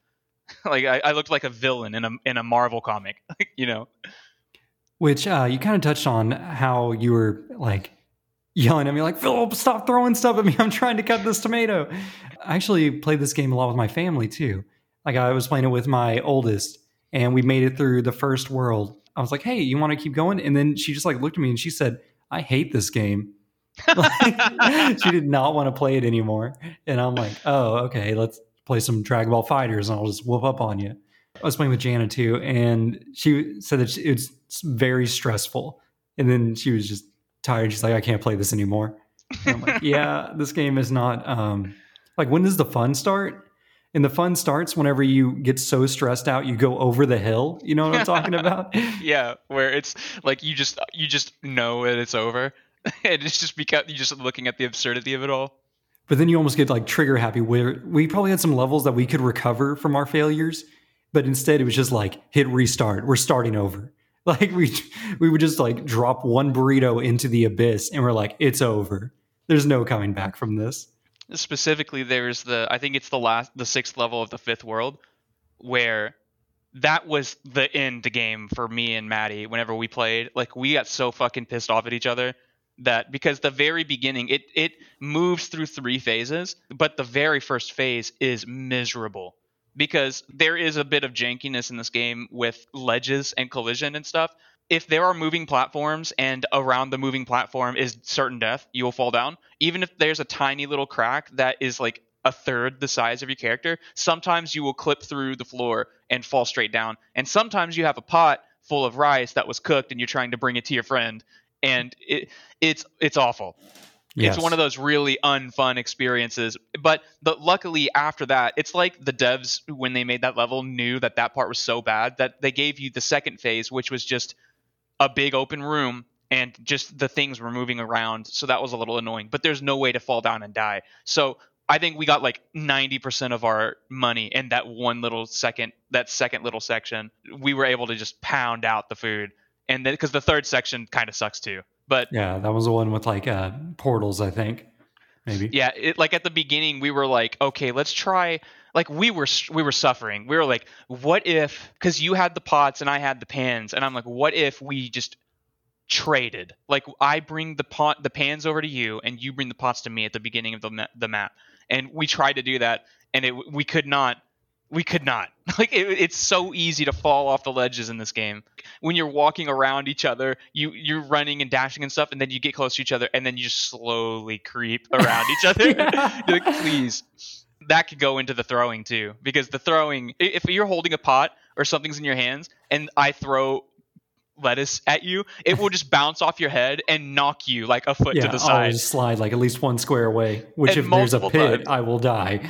Like I looked like a villain in a Marvel comic, you know. Which you kind of touched on how you were like yelling at me like, Philip, stop throwing stuff at me. I'm trying to cut this tomato. I actually played this game a lot with my family too. Like, I was playing it with my oldest, and we made it through the first world. I was like, hey, you want to keep going? And then she just like looked at me and she said, I hate this game. Like, she did not want to play it anymore. And I'm like, oh, okay, let's play some Dragon Ball FighterZ and I'll just whoop up on you. I was playing with Jana too, and she said that it's very stressful. And then she was just tired. She's like, I can't play this anymore. And I'm like, yeah, this game is not... like, when does the fun start? And the fun starts whenever you get so stressed out, you go over the hill. You know what I'm talking about? Yeah, where it's like you just know that it's over, and it's just because you're just looking at the absurdity of it all. But then you almost get like trigger happy, where we probably had some levels that we could recover from our failures, but instead it was just like hit restart. We're starting over. Like we would just like drop one burrito into the abyss, and we're like, it's over. There's no coming back from this. Specifically, there's the sixth level of the fifth world, where that was the end of game for me and Maddie whenever we played. Like, we got so fucking pissed off at each other that, because the very beginning, it moves through three phases, but the very first phase is miserable because there is a bit of jankiness in this game with ledges and collision and stuff. If there are moving platforms and around the moving platform is certain death, you will fall down. Even if there's a tiny little crack that is like a third the size of your character, sometimes you will clip through the floor and fall straight down. And sometimes you have a pot full of rice that was cooked and you're trying to bring it to your friend. And it's awful. Yes. It's one of those really unfun experiences. But luckily after that, it's like the devs, when they made that level, knew that part was so bad that they gave you the second phase, which was just a big open room and just the things were moving around. So that was a little annoying, but there's no way to fall down and die. So I think we got like 90% of our money in that second little section. We were able to just pound out the food. And then, cause the third section kind of sucks too, but yeah, that was the one with like portals, I think, maybe. Yeah. Like at the beginning we were like, okay, let's try. Like we were suffering. We were like, what if, because you had the pots and I had the pans, and I'm like, what if we just traded? Like, I bring the pans over to you, and you bring the pots to me at the beginning of the map. And we tried to do that, and we could not. Like, it's so easy to fall off the ledges in this game. When you're walking around each other, you're running and dashing and stuff, and then you get close to each other, and then you just slowly creep around each other. Yeah. You're like, please. That could go into the throwing too, because the throwing, if you're holding a pot or something's in your hands and I throw lettuce at you, it will just bounce off your head and knock you like a foot to the side. I'll just slide like at least one square away, which, and if there's a pit, I will die.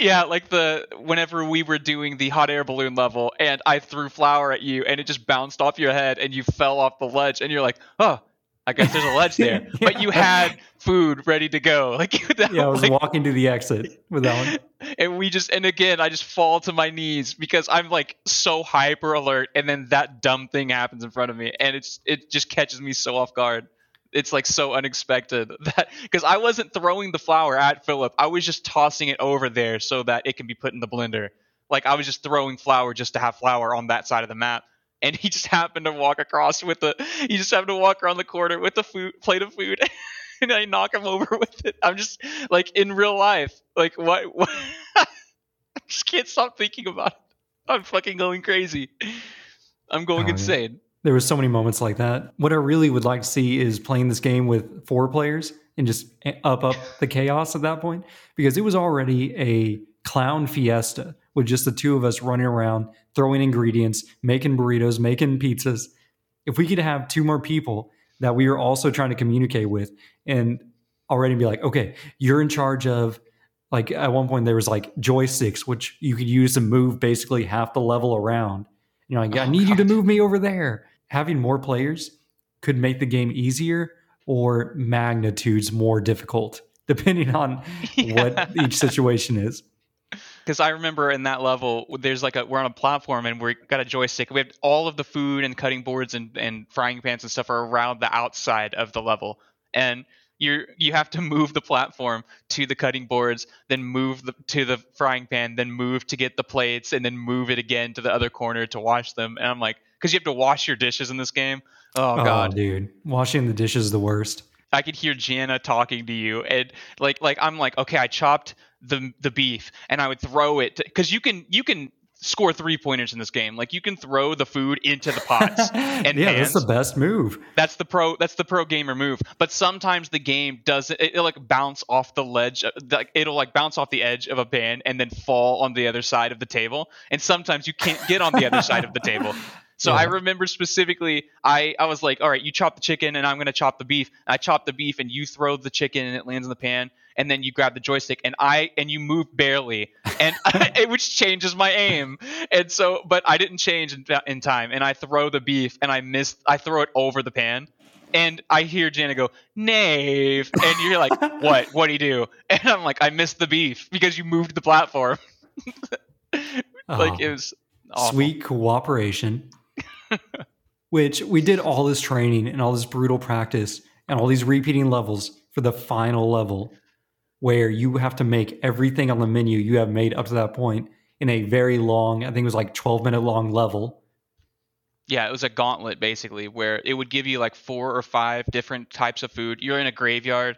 Yeah, like whenever we were doing the hot air balloon level and I threw flour at you and it just bounced off your head and you fell off the ledge and you're like, oh, I guess there's a ledge there. Yeah. But you had food ready to go. I was walking to the exit with that one. And I just fall to my knees because I'm like so hyper alert, and then that dumb thing happens in front of me, and it just catches me so off guard. It's like so unexpected that, because I wasn't throwing the flour at Philip, I was just tossing it over there so that it can be put in the blender. Like, I was just throwing flour just to have flour on that side of the map. And he just happened to walk across with the... He just happened to walk around the corner with a plate of food. And I knock him over with it. I'm just... Like, in real life. Like, what? I just can't stop thinking about it. I'm fucking going crazy. I'm going insane. Yeah. There were so many moments like that. What I really would like to see is playing this game with four players and just up the chaos at that point. Because it was already a clown fiesta with just the two of us running around, throwing ingredients, making burritos, making pizzas. If we could have two more people that we were also trying to communicate with and already be like, okay, you're in charge of, like, at one point there was like joysticks, which you could use to move basically half the level around. You know, like, I need you to move me over there. Having more players could make the game easier or magnitudes more difficult, depending on what each situation is. Because I remember in that level, there's like we're on a platform and we've got a joystick. We have all of the food and cutting boards and frying pans and stuff are around the outside of the level. And you have to move the platform to the cutting boards, then move to the frying pan, then move to get the plates, and then move it again to the other corner to wash them. And I'm like, because you have to wash your dishes in this game. Oh, God. Oh, dude. Washing the dishes is the worst. I could hear Gianna talking to you. And like I'm like, okay, I chopped the beef and I would throw it because you can score 3-pointers in this game. Like, you can throw the food into the pots and yeah, pans. That's the best move. That's the pro gamer move. But sometimes the game doesn't. It'll like bounce off the ledge. Like, it'll like bounce off the edge of a pan and then fall on the other side of the table. And sometimes you can't get on the other side of the table. So yeah. I remember specifically, I was like, all right, you chop the chicken and I'm going to chop the beef. I chop the beef and you throw the chicken and it lands in the pan. And then you grab the joystick and you move barely, and which changes my aim. And so, but I didn't change in time. And I throw the beef and I throw it over the pan. And I hear Jana go, Nave. And you're like, what? What do you do? And I'm like, I missed the beef because you moved the platform. Like, it was awful. Sweet cooperation. Which we did all this training and all this brutal practice and all these repeating levels for the final level where you have to make everything on the menu you have made up to that point in a very long, I think it was like 12-minute long level. Yeah, it was a gauntlet basically where it would give you like 4 or 5 different types of food. You're in a graveyard.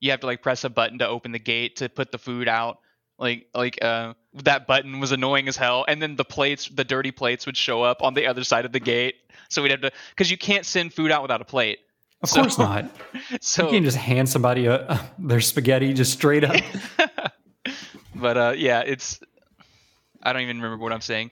You have to like press a button to open the gate to put the food out. Like that button was annoying as hell. And then the dirty plates would show up on the other side of the gate. So we'd have to, because you can't send food out without a plate. Of course not. So you can't just hand somebody their spaghetti just straight up. But yeah, I don't even remember what I'm saying.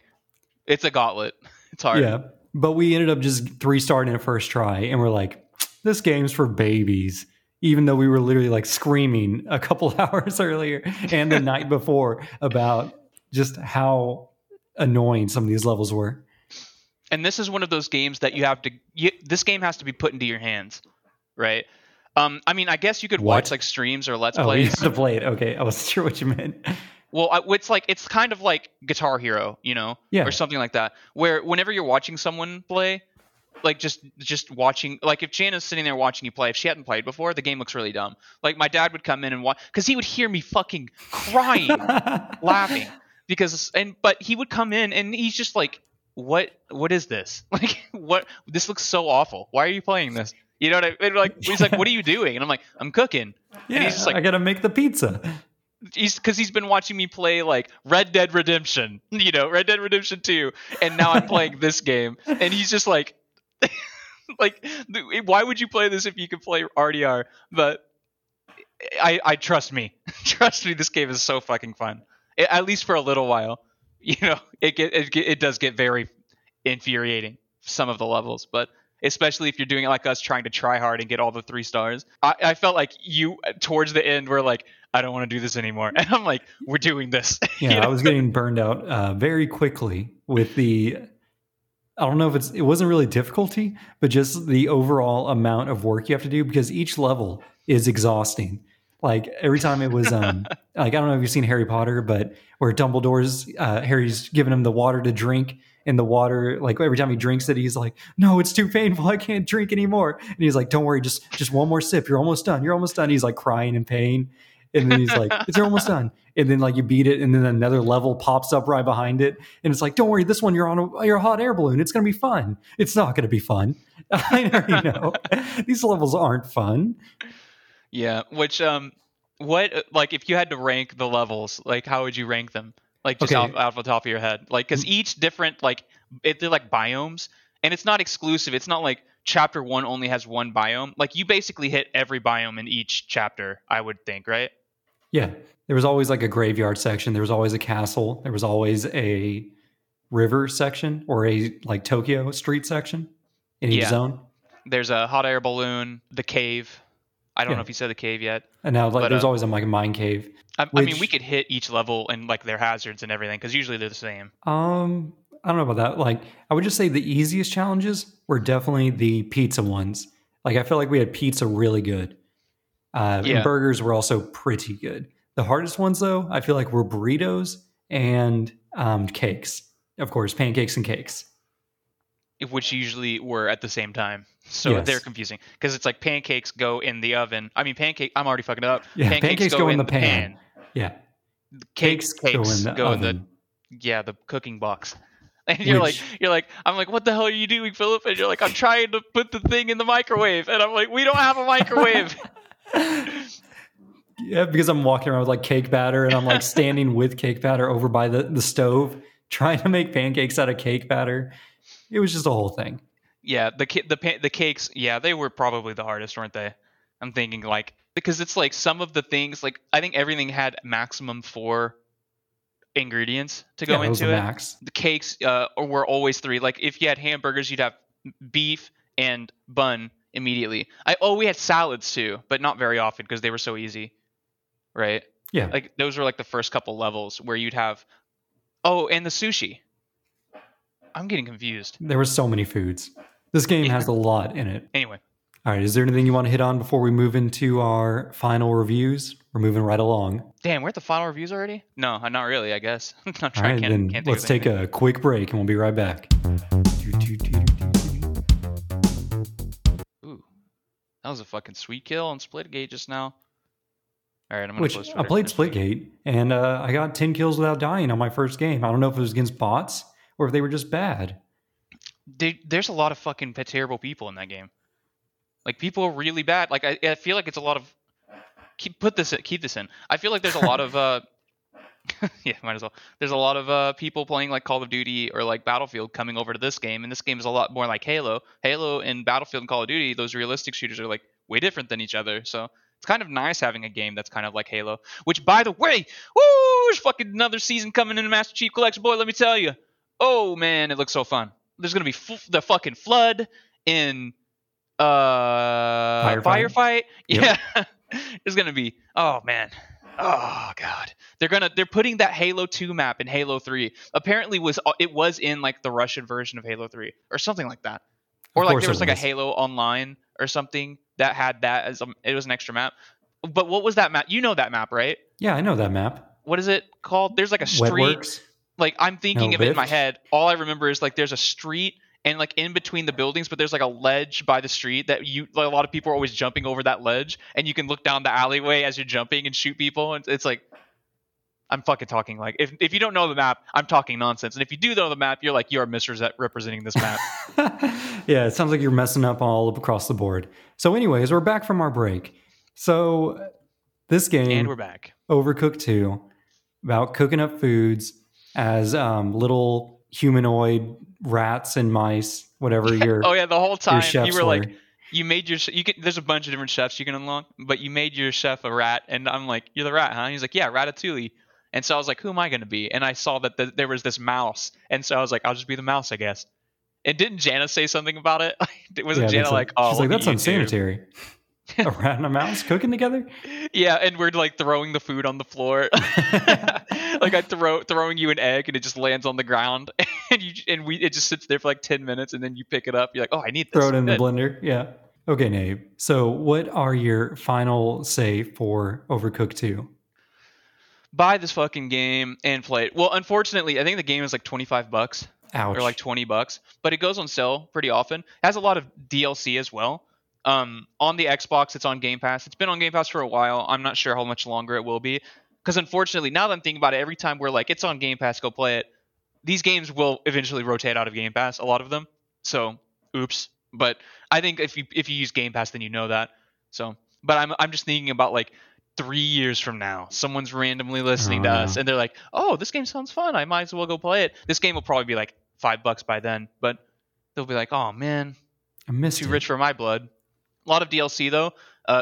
It's a gauntlet. It's hard. Yeah, but we ended up just 3-starring it first try. And we're like, this game's for babies. Even though we were literally like screaming a couple hours earlier and the night before about just how annoying some of these levels were. And this is one of those games that this game has to be put into your hands, right? I mean, I guess you could watch like streams or Let's Plays. You have to play it. Okay, I wasn't sure what you meant. Well, it's kind of like Guitar Hero, you know, or something like that, where whenever you're watching someone play, like just watching, like if Jana's sitting there watching you play, if she hadn't played before, the game looks really dumb. Like my dad would come in and watch because he would hear me fucking crying, laughing but he would come in and he's just like, what is this? Like, what, this looks so awful. Why are you playing this? You know what I mean? Like, he's like, what are you doing? And I'm like, I'm cooking. Yeah, and he's just like, I gotta make the pizza. Because he's been watching me play like Red Dead Redemption, you know, Red Dead Redemption 2, and now I'm playing this game, and he's just like. Like, why would you play this if you could play RDR? But I trust me. Trust me, this game is so fucking fun. At least for a little while. You know, it does get very infuriating, some of the levels. But especially if you're doing it like us, trying to try hard and get all the 3 stars. I felt like you, towards the end, were like, I don't want to do this anymore. And I'm like, we're doing this. Yeah, you know? I was getting burned out very quickly with the... I don't know if it wasn't really difficulty, but just the overall amount of work you have to do because each level is exhausting. Like every time it was, like, I don't know if you've seen Harry Potter, but where Dumbledore's, Harry's giving him the water to drink and the water, like every time he drinks it, he's like, no, it's too painful. I can't drink anymore. And he's like, don't worry. Just one more sip. You're almost done. He's like crying in pain. And then he's like, it's almost done. And then like you beat it and then another level pops up right behind it. And it's like, don't worry, this one you're on your hot air balloon. It's going to be fun. It's not going to be fun. I already know. These levels aren't fun. Yeah, which what, like if you had to rank the levels, like how would you rank them? Like just off the top of your head. Like because each different, like they're like biomes and it's not exclusive. It's not like chapter one only has one biome. Like you basically hit every biome in each chapter, I would think, right? Yeah. There was always like a graveyard section. There was always a castle. There was always a river section or a like Tokyo street section in each zone. There's a hot air balloon, the cave. I don't know if you said the cave yet. And now like, but, there's always a like, mine cave. I mean, we could hit each level and like their hazards and everything because usually they're the same. I don't know about that. Like, I would just say the easiest challenges were definitely the pizza ones. Like, I feel like we had pizza really good. And burgers were also pretty good. The hardest ones, though, I feel like were burritos and cakes. Of course, pancakes and cakes. Which usually were at the same time. So they're confusing because it's like pancakes go in the oven. I mean, pancake. I'm already fucking up. Yeah, pancakes go in the pan. Yeah. Cakes go in the the cooking box. And you're like, I'm like, what the hell are you doing, Philip? And you're like, I'm trying to put the thing in the microwave. And I'm like, we don't have a microwave. Because I'm walking around with like cake batter and I'm like standing with cake batter over by the stove trying to make pancakes out of cake batter. It was just a whole thing. Yeah, the cakes, they were probably the hardest, weren't they? I'm thinking like, because it's like some of the things, like I think everything had maximum 4 ingredients to go into it. Max. The cakes were always 3. Like if you had hamburgers, you'd have beef and bun immediately. We had salads too, but not very often because they were so easy, right? Yeah. Like those were like the first couple levels where you'd have, and the sushi. I'm getting confused. There were so many foods. This game has a lot in it. Anyway. All right. Is there anything you want to hit on before we move into our final reviews? We're moving right along. Damn, we're at the final reviews already? No, not really, I guess. I'm not sure. All right, then let's take a quick break and we'll be right back. Ooh, that was a fucking sweet kill on Splitgate just now. All right, I'm going to close Twitter. I played Splitgate and I got 10 kills without dying on my first game. I don't know if it was against bots. Or if they were just bad. There's a lot of fucking terrible people in that game. Like, people are really bad. Like, I feel like it's a lot of... Keep this in. I feel like there's a lot of... yeah, might as well. There's a lot of people playing, like, Call of Duty or, like, Battlefield coming over to this game. And this game is a lot more like Halo. Halo and Battlefield and Call of Duty, those realistic shooters are, like, way different than each other. So it's kind of nice having a game that's kind of like Halo. Which, by the way, there's fucking another season coming in the Master Chief Collection. Boy, let me tell you. Oh man, it looks so fun. There's gonna be the fucking flood in firefight. Yeah, yep. There's gonna be. Oh man. Oh god. They're putting that Halo 2 map in Halo 3. Apparently it was in like the Russian version of Halo 3 or something like that. Or like there was like a Halo Online or something that had that as it was an extra map. But what was that map? You know that map, right? Yeah, I know that map. What is it called? There's like a street. Wetworks. Like, I'm thinking of it in my head. All I remember is, like, there's a street and, like, in between the buildings, but there's, like, a ledge by the street that a lot of people are always jumping over that ledge, and you can look down the alleyway as you're jumping and shoot people, and it's like, I'm fucking talking, like, if you don't know the map, I'm talking nonsense, and if you do know the map, you're like, you are misrepresenting this map. Yeah, it sounds like you're messing up all across the board. So, anyways, we're back from our break. So, this game... And we're back. Overcooked 2, about cooking up foods... as little humanoid rats and mice, whatever your the whole time you were like, you made your there's a bunch of different chefs you can unlock, but you made your chef a rat, and I'm like, you're the rat, huh? And he's like, yeah, ratatouille. And so I was like, who am I gonna be? And I saw that there was this mouse, and so I was like, I'll just be the mouse, I guess. And didn't Jana say something about it? Wasn't Jana like, she's like, that's unsanitary. A rat and a mouse cooking together? Yeah, and we're like throwing the food on the floor. Like I throwing you an egg and it just lands on the ground and it just sits there for like 10 minutes and then you pick it up. You're like, oh, I need this. Throw it in the blender. Yeah. Okay, Nave. So what are your final say for Overcooked 2? Buy this fucking game and play it. Well, unfortunately, I think the game is like $25. Ouch. Or like $20, but it goes on sale pretty often. It has a lot of DLC as well. On the Xbox, it's on Game Pass. It's been on Game Pass for a while. I'm not sure how much longer it will be, because unfortunately, now that I'm thinking about it, every time we're like, it's on Game Pass, go play it, these games will eventually rotate out of Game Pass, a lot of them. So, oops. But I think if you use Game Pass, then you know that. So, but I'm just thinking about like 3 years from now, someone's randomly listening to us and they're like, "Oh, this game sounds fun. I might as well go play it." This game will probably be like $5 by then, but they'll be like, "Oh man, too rich for my blood." A lot of DLC though.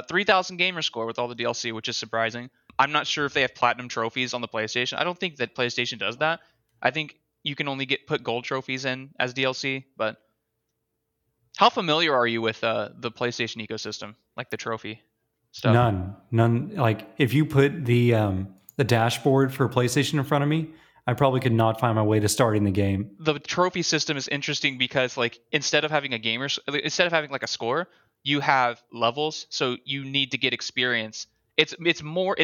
3,000 gamer score with all the DLC, which is surprising. I'm not sure if they have platinum trophies on the PlayStation. I don't think that PlayStation does that. I think you can only put gold trophies in as DLC, but. How familiar are you with the PlayStation ecosystem, like the trophy stuff? None. Like if you put the dashboard for PlayStation in front of me, I probably could not find my way to starting the game. The trophy system is interesting because like instead of having like a score, you have levels, so you need to get experience. It's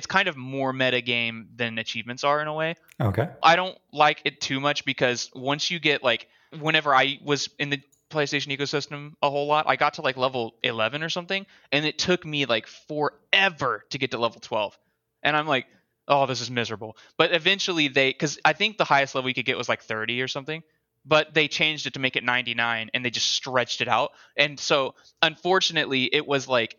kind of more meta game than achievements are in a way. Okay. I don't like it too much because once you get like whenever I was in the PlayStation ecosystem a whole lot, I got to like level 11 or something, and it took me like forever to get to level 12, and I'm like, oh, this is miserable. But eventually because I think the highest level you could get was like 30 or something, but they changed it to make it 99, and they just stretched it out. And so unfortunately, it was like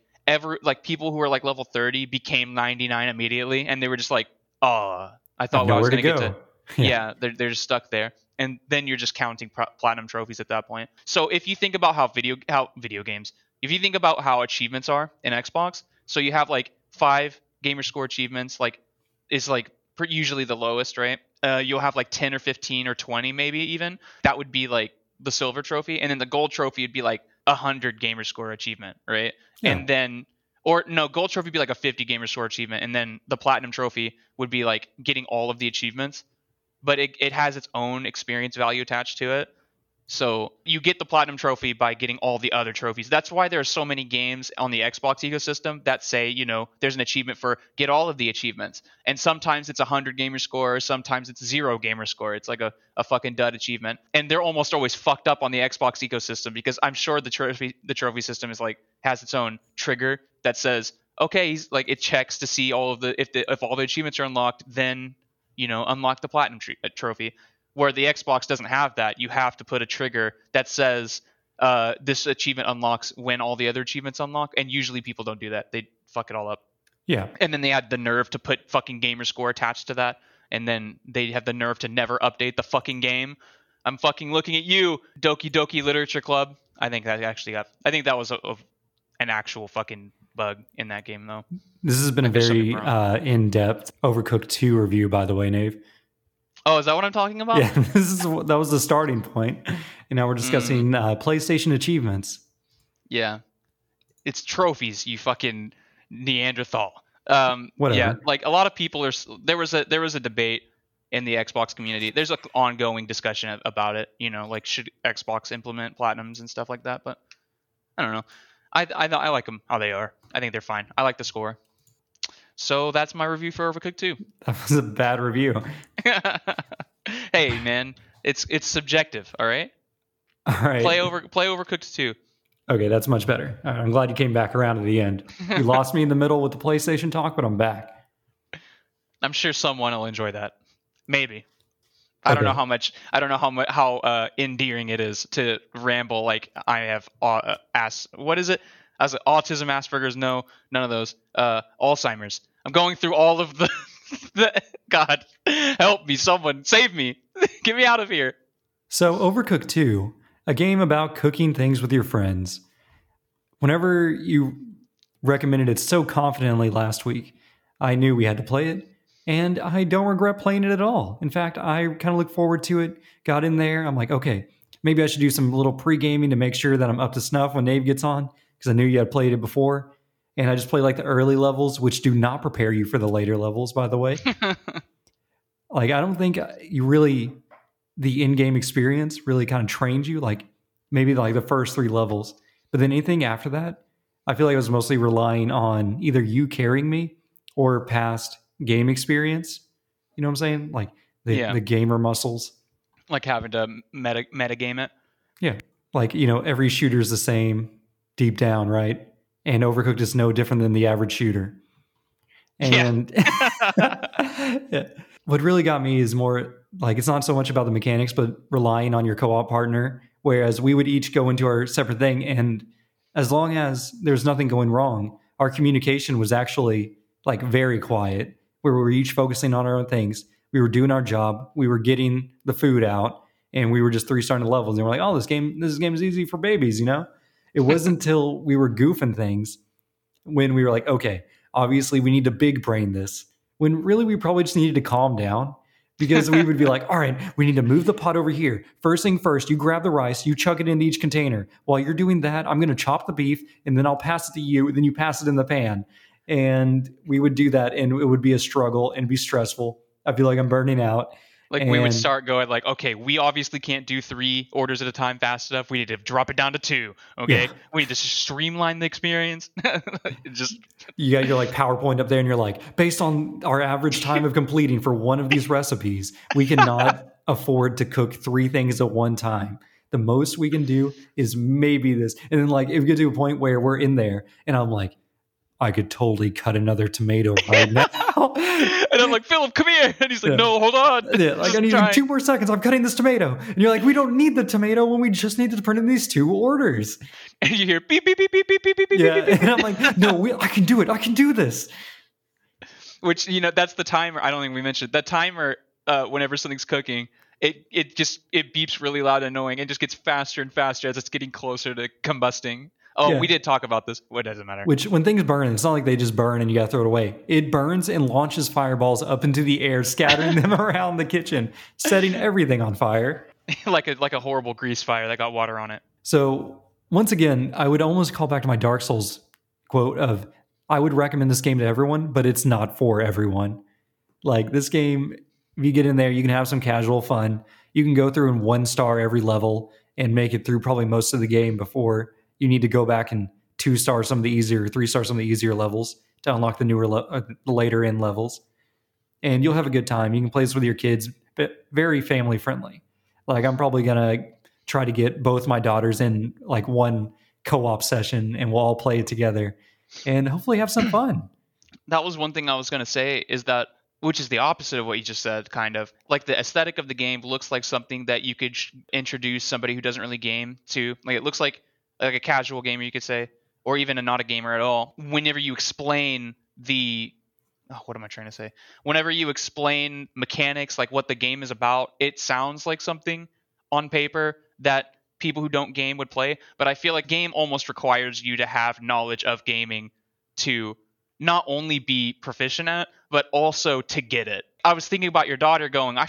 people who were like level 30 became 99 immediately, and they were just like, oh, I thought I was gonna get to yeah, they're just stuck there. And then you're just counting platinum trophies at that point. So if you think about if you think about how achievements are in Xbox, so you have like 5 gamer score achievements, like is like usually the lowest, right? You'll have like 10 or 15 or 20 maybe even. That would be like the silver trophy. And then the gold trophy would be like 100 gamer score achievement, right? Yeah. And then... Or no, gold trophy would be like a 50 gamer score achievement. And then the platinum trophy would be like getting all of the achievements. But it has its own experience value attached to it. So you get the platinum trophy by getting all the other trophies. That's why there are so many games on the Xbox ecosystem that say, you know, there's an achievement for get all of the achievements. And sometimes it's 100 gamer score, or sometimes it's 0 gamer score. It's like a fucking dud achievement. And they're almost always fucked up on the Xbox ecosystem, because I'm sure the trophy system is like has its own trigger that says, okay, like it checks to see all of if all the achievements are unlocked, then you know, unlock the platinum trophy, where the Xbox doesn't have that. You have to put a trigger that says this achievement unlocks when all the other achievements unlock, and usually people don't do that. They fuck it all up. Yeah. And then they had the nerve to put fucking gamer score attached to that, and then they have the nerve to never update the fucking game. I'm fucking looking at you, Doki Doki Literature Club. I think that was an actual fucking bug in that game, though. This has been a very in-depth Overcooked 2 review, by the way, Nave. Oh, is that what I'm talking about? Yeah, that was the starting point. And now we're discussing PlayStation achievements. Yeah. It's trophies, you fucking Neanderthal. Whatever. Yeah, like a lot of people are... There was a debate in the Xbox community. There's an ongoing discussion about it, you know, like should Xbox implement platinums and stuff like that, but I don't know. I like them how they are. I think they're fine. I like the score. So that's my review for Overcooked 2. That was a bad review. Hey man, it's subjective, all right? All right. Play Overcooked 2. Okay, that's much better. All right, I'm glad you came back around at the end. You lost me in the middle with the PlayStation talk, but I'm back. I'm sure someone will enjoy that. Maybe. Okay. I don't know how endearing it is to ramble like I have what is it? As autism, Asperger's, no, none of those. Alzheimer's. I'm going through all of the God, help me, someone save me. Get me out of here. So Overcooked 2, a game about cooking things with your friends. Whenever you recommended it so confidently last week, I knew we had to play it. And I don't regret playing it at all. In fact, I kind of look forward to it. Got in there. I'm like, okay, maybe I should do some little pre-gaming to make sure that I'm up to snuff when Nave gets on, because I knew you had played it before. And I just play like the early levels, which do not prepare you for the later levels, by the way. Like, I don't think the in-game experience really kind of trained you. Like, maybe like the first 3 levels. But then anything after that, I feel like I was mostly relying on either you carrying me or past game experience, you know what I'm saying? Like the gamer muscles, like having to meta game it. Yeah, like you know, every shooter's the same deep down, right? and Overcooked is no different than the average shooter. And yeah. What really got me is more like, it's not so much about the mechanics, but relying on your co-op partner. Whereas we would each go into our separate thing. And as long as there's nothing going wrong, our communication was actually like very quiet, where we were each focusing on our own things. We were doing our job. We were getting the food out, and we were just 3-starring the levels. And we're like, oh, this game is easy for babies. You know, it wasn't until we were goofing things when we were like, okay, obviously we need to big brain this, when really we probably just needed to calm down, because we would be like, all right, we need to move the pot over here. First thing first, you grab the rice, you chuck it into each container. While you're doing that, I'm going to chop the beef, and then I'll pass it to you, and then you pass it in the pan. And we would do that, and it would be a struggle and be stressful. I feel like I'm burning out. Like, and we would start going like, okay, we obviously can't do 3 orders at a time fast enough. We need to drop it down to 2. Okay. Yeah. We need to streamline the experience. Just you got your like PowerPoint up there, and you're like, based on our average time of completing for one of these recipes, we cannot afford to cook 3 things at one time. The most we can do is maybe this. And then like, if we get to a point where we're in there and I'm like, I could totally cut another tomato right now. And I'm like, Philip, come here. And he's like, no, hold on. Yeah, like, I need 2 more seconds. I'm cutting this tomato. And you're like, we don't need the tomato when we just need to print in these 2 orders. And you hear beep, beep, beep, beep, beep, beep, beep, beep. Yeah. And I'm like, no, I can do it. I can do this. Which, you know, that's the timer. I don't think we mentioned that timer. Whenever something's cooking, it beeps really loud and annoying, and just gets faster and faster as it's getting closer to combusting. Oh, yeah. We did talk about this. Well, it doesn't matter. Which, when things burn, it's not like they just burn and you got to throw it away. It burns and launches fireballs up into the air, scattering them around the kitchen, setting everything on fire. like a horrible grease fire that got water on it. So, once again, I would almost call back to my Dark Souls quote of, I would recommend this game to everyone, but it's not for everyone. Like, this game, if you get in there, you can have some casual fun. You can go through and 1-star every level and make it through probably most of the game before you need to go back and 2-star some of the easier, 3-star some of the easier levels to unlock the newer, later in levels. And you'll have a good time. You can play this with your kids, but very family friendly. Like, I'm probably going to try to get both my daughters in like one co-op session, and we'll all play it together and hopefully have some fun. That was one thing I was going to say, is that, which is the opposite of what you just said, kind of. Like, the aesthetic of the game looks like something that you could introduce somebody who doesn't really game to. Like, it looks like a casual gamer, you could say, or even a not a gamer at all. Whenever you explain Whenever you explain mechanics, like what the game is about, it sounds like something on paper that people who don't game would play. But I feel like game almost requires you to have knowledge of gaming to not only be proficient at, but also to get it. I was thinking about your daughter going, I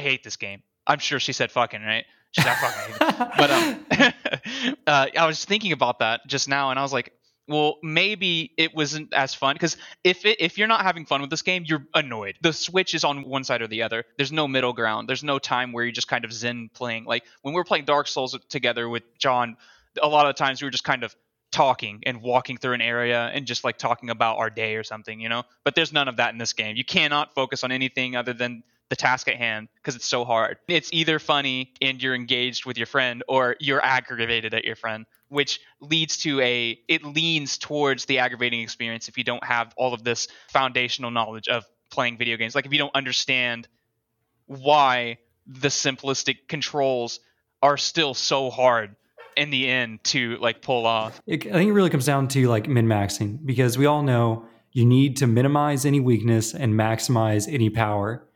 hate this game. I'm sure she said fucking, right? She's not fucking. But I was thinking about that just now, and I was like, well, maybe it wasn't as fun, because if you're not having fun with this game, you're annoyed. The switch is on one side or the other. There's no middle ground. There's no time where you're just kind of zen playing. Like, when we were playing Dark Souls together with John, a lot of times we were just kind of talking and walking through an area and just like talking about our day or something, you know? But there's none of that in this game. You cannot focus on anything other than the task at hand, because it's so hard. It's either funny and you're engaged with your friend, or you're aggravated at your friend, which leads to it leans towards the aggravating experience if you don't have all of this foundational knowledge of playing video games. Like, if you don't understand why the simplistic controls are still so hard in the end to like pull off. I think it really comes down to like min-maxing, because we all know you need to minimize any weakness and maximize any power.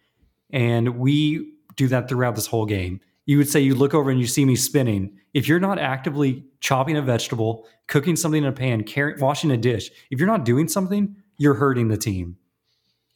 And we do that throughout this whole game. You would say you look over and you see me spinning. If you're not actively chopping a vegetable, cooking something in a pan, washing a dish, if you're not doing something, you're hurting the team.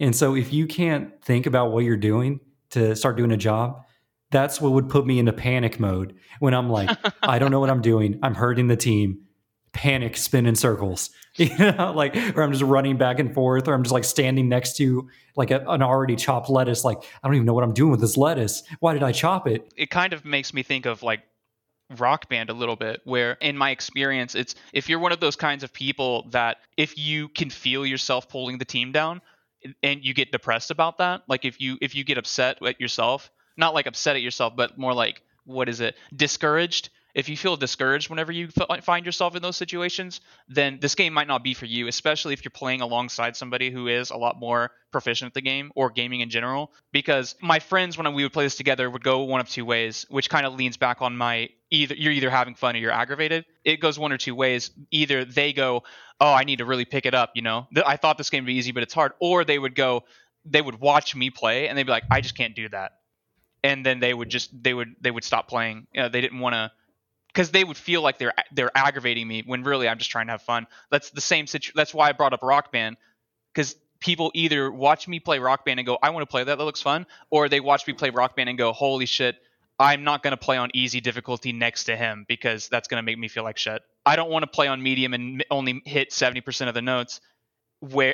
And so if you can't think about what you're doing to start doing a job, that's what would put me into panic mode, when I'm like, I don't know what I'm doing. I'm hurting the team. Panic, spin in circles, you know, like, or I'm just running back and forth, or I'm just like standing next to like an already chopped lettuce. Like, I don't even know what I'm doing with this lettuce. Why did I chop it? It kind of makes me think of like Rock Band a little bit, where in my experience, it's, if you're one of those kinds of people that if you can feel yourself pulling the team down and you get depressed about that, like if you get upset at yourself, not like upset at yourself, but more like, what is it? Discouraged. If you feel discouraged whenever you find yourself in those situations, then this game might not be for you, especially if you're playing alongside somebody who is a lot more proficient at the game or gaming in general. Because my friends, when we would play this together, would go one of two ways, which kind of leans back on my you're either having fun or you're aggravated. It goes one or two ways. Either they go, oh, I need to really pick it up, you know? I thought this game would be easy, but it's hard. Or they would watch me play and they'd be like, I just can't do that. And then they would stop playing. You know, they didn't want to, because they would feel like they're aggravating me when really I'm just trying to have fun. That's the same situation. That's why I brought up Rock Band, because people either watch me play Rock Band and go, I want to play that. That looks fun. Or they watch me play Rock Band and go, holy shit, I'm not going to play on easy difficulty next to him because that's going to make me feel like shit. I don't want to play on medium and only hit 70% of the notes.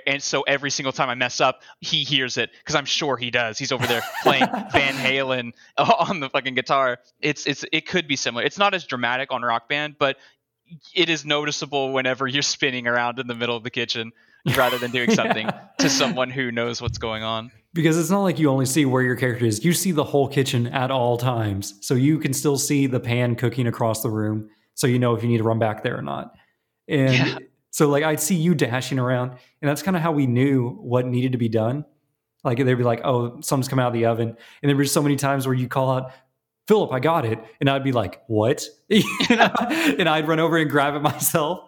And so every single time I mess up, he hears it, because I'm sure he does. He's over there playing Van Halen on the fucking guitar. It could be similar. It's not as dramatic on Rock Band, but it is noticeable whenever you're spinning around in the middle of the kitchen rather than doing something to someone who knows what's going on. Because it's not like you only see where your character is. You see the whole kitchen at all times. So you can still see the pan cooking across the room. So you know if you need to run back there or not. And yeah. So like I'd see you dashing around, and that's kind of how we knew what needed to be done. Like they'd be like, oh, something's coming out of the oven. And there were so many times where you call out, Philip, I got it. And I'd be like, what? And I'd run over and grab it myself.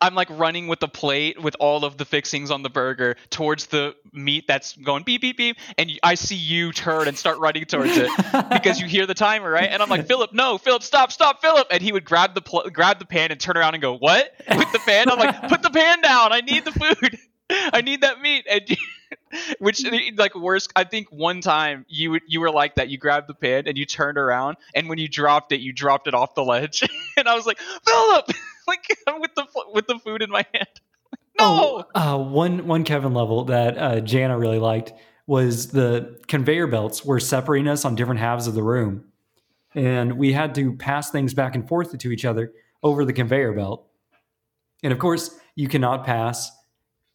I'm like running with the plate with all of the fixings on the burger towards the meat that's going beep, beep, beep. And I see you turn and start running towards it because you hear the timer, right? And I'm like, Philip, no, Philip, stop, Philip. And he would grab the pan and turn around and go, what? With the pan? I'm like, put the pan down. I need the food. I need that meat. And which, like, worse, I think one time you were like that. You grabbed the pan and you turned around, and when you dropped it off the ledge. And I was like, Philip, like, I'm with the food in my hand. No. Oh, one Kevin level that Jana really liked was the conveyor belts were separating us on different halves of the room, and we had to pass things back and forth to each other over the conveyor belt. And of course, you cannot pass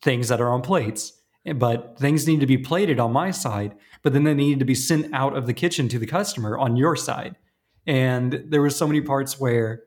things that are on plates. But things need to be plated on my side, but then they needed to be sent out of the kitchen to the customer on your side. And there were so many parts where,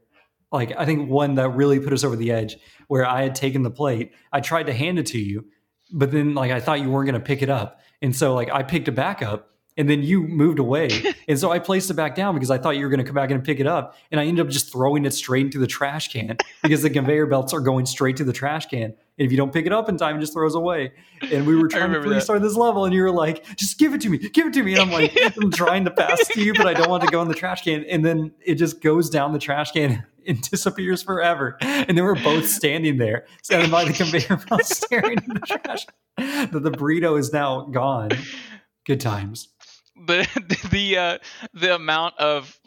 like, I think one that really put us over the edge, where I had taken the plate, I tried to hand it to you, but then, like, I thought you weren't going to pick it up. And so, like, I picked it back up, and then you moved away. And so I placed it back down because I thought you were going to come back and pick it up. And I ended up just throwing it straight into the trash can because the conveyor belts are going straight to the trash can. If you don't pick it up in time, it just throws away. And we were trying to restart this level, and you were like, just give it to me. And I'm like, I'm trying to pass to you, but I don't want to go in the trash can. And then it just goes down the trash can and disappears forever. And then we're both standing there, standing by the conveyor belt, staring at the trash can. But the burrito is now gone. Good times. The amount of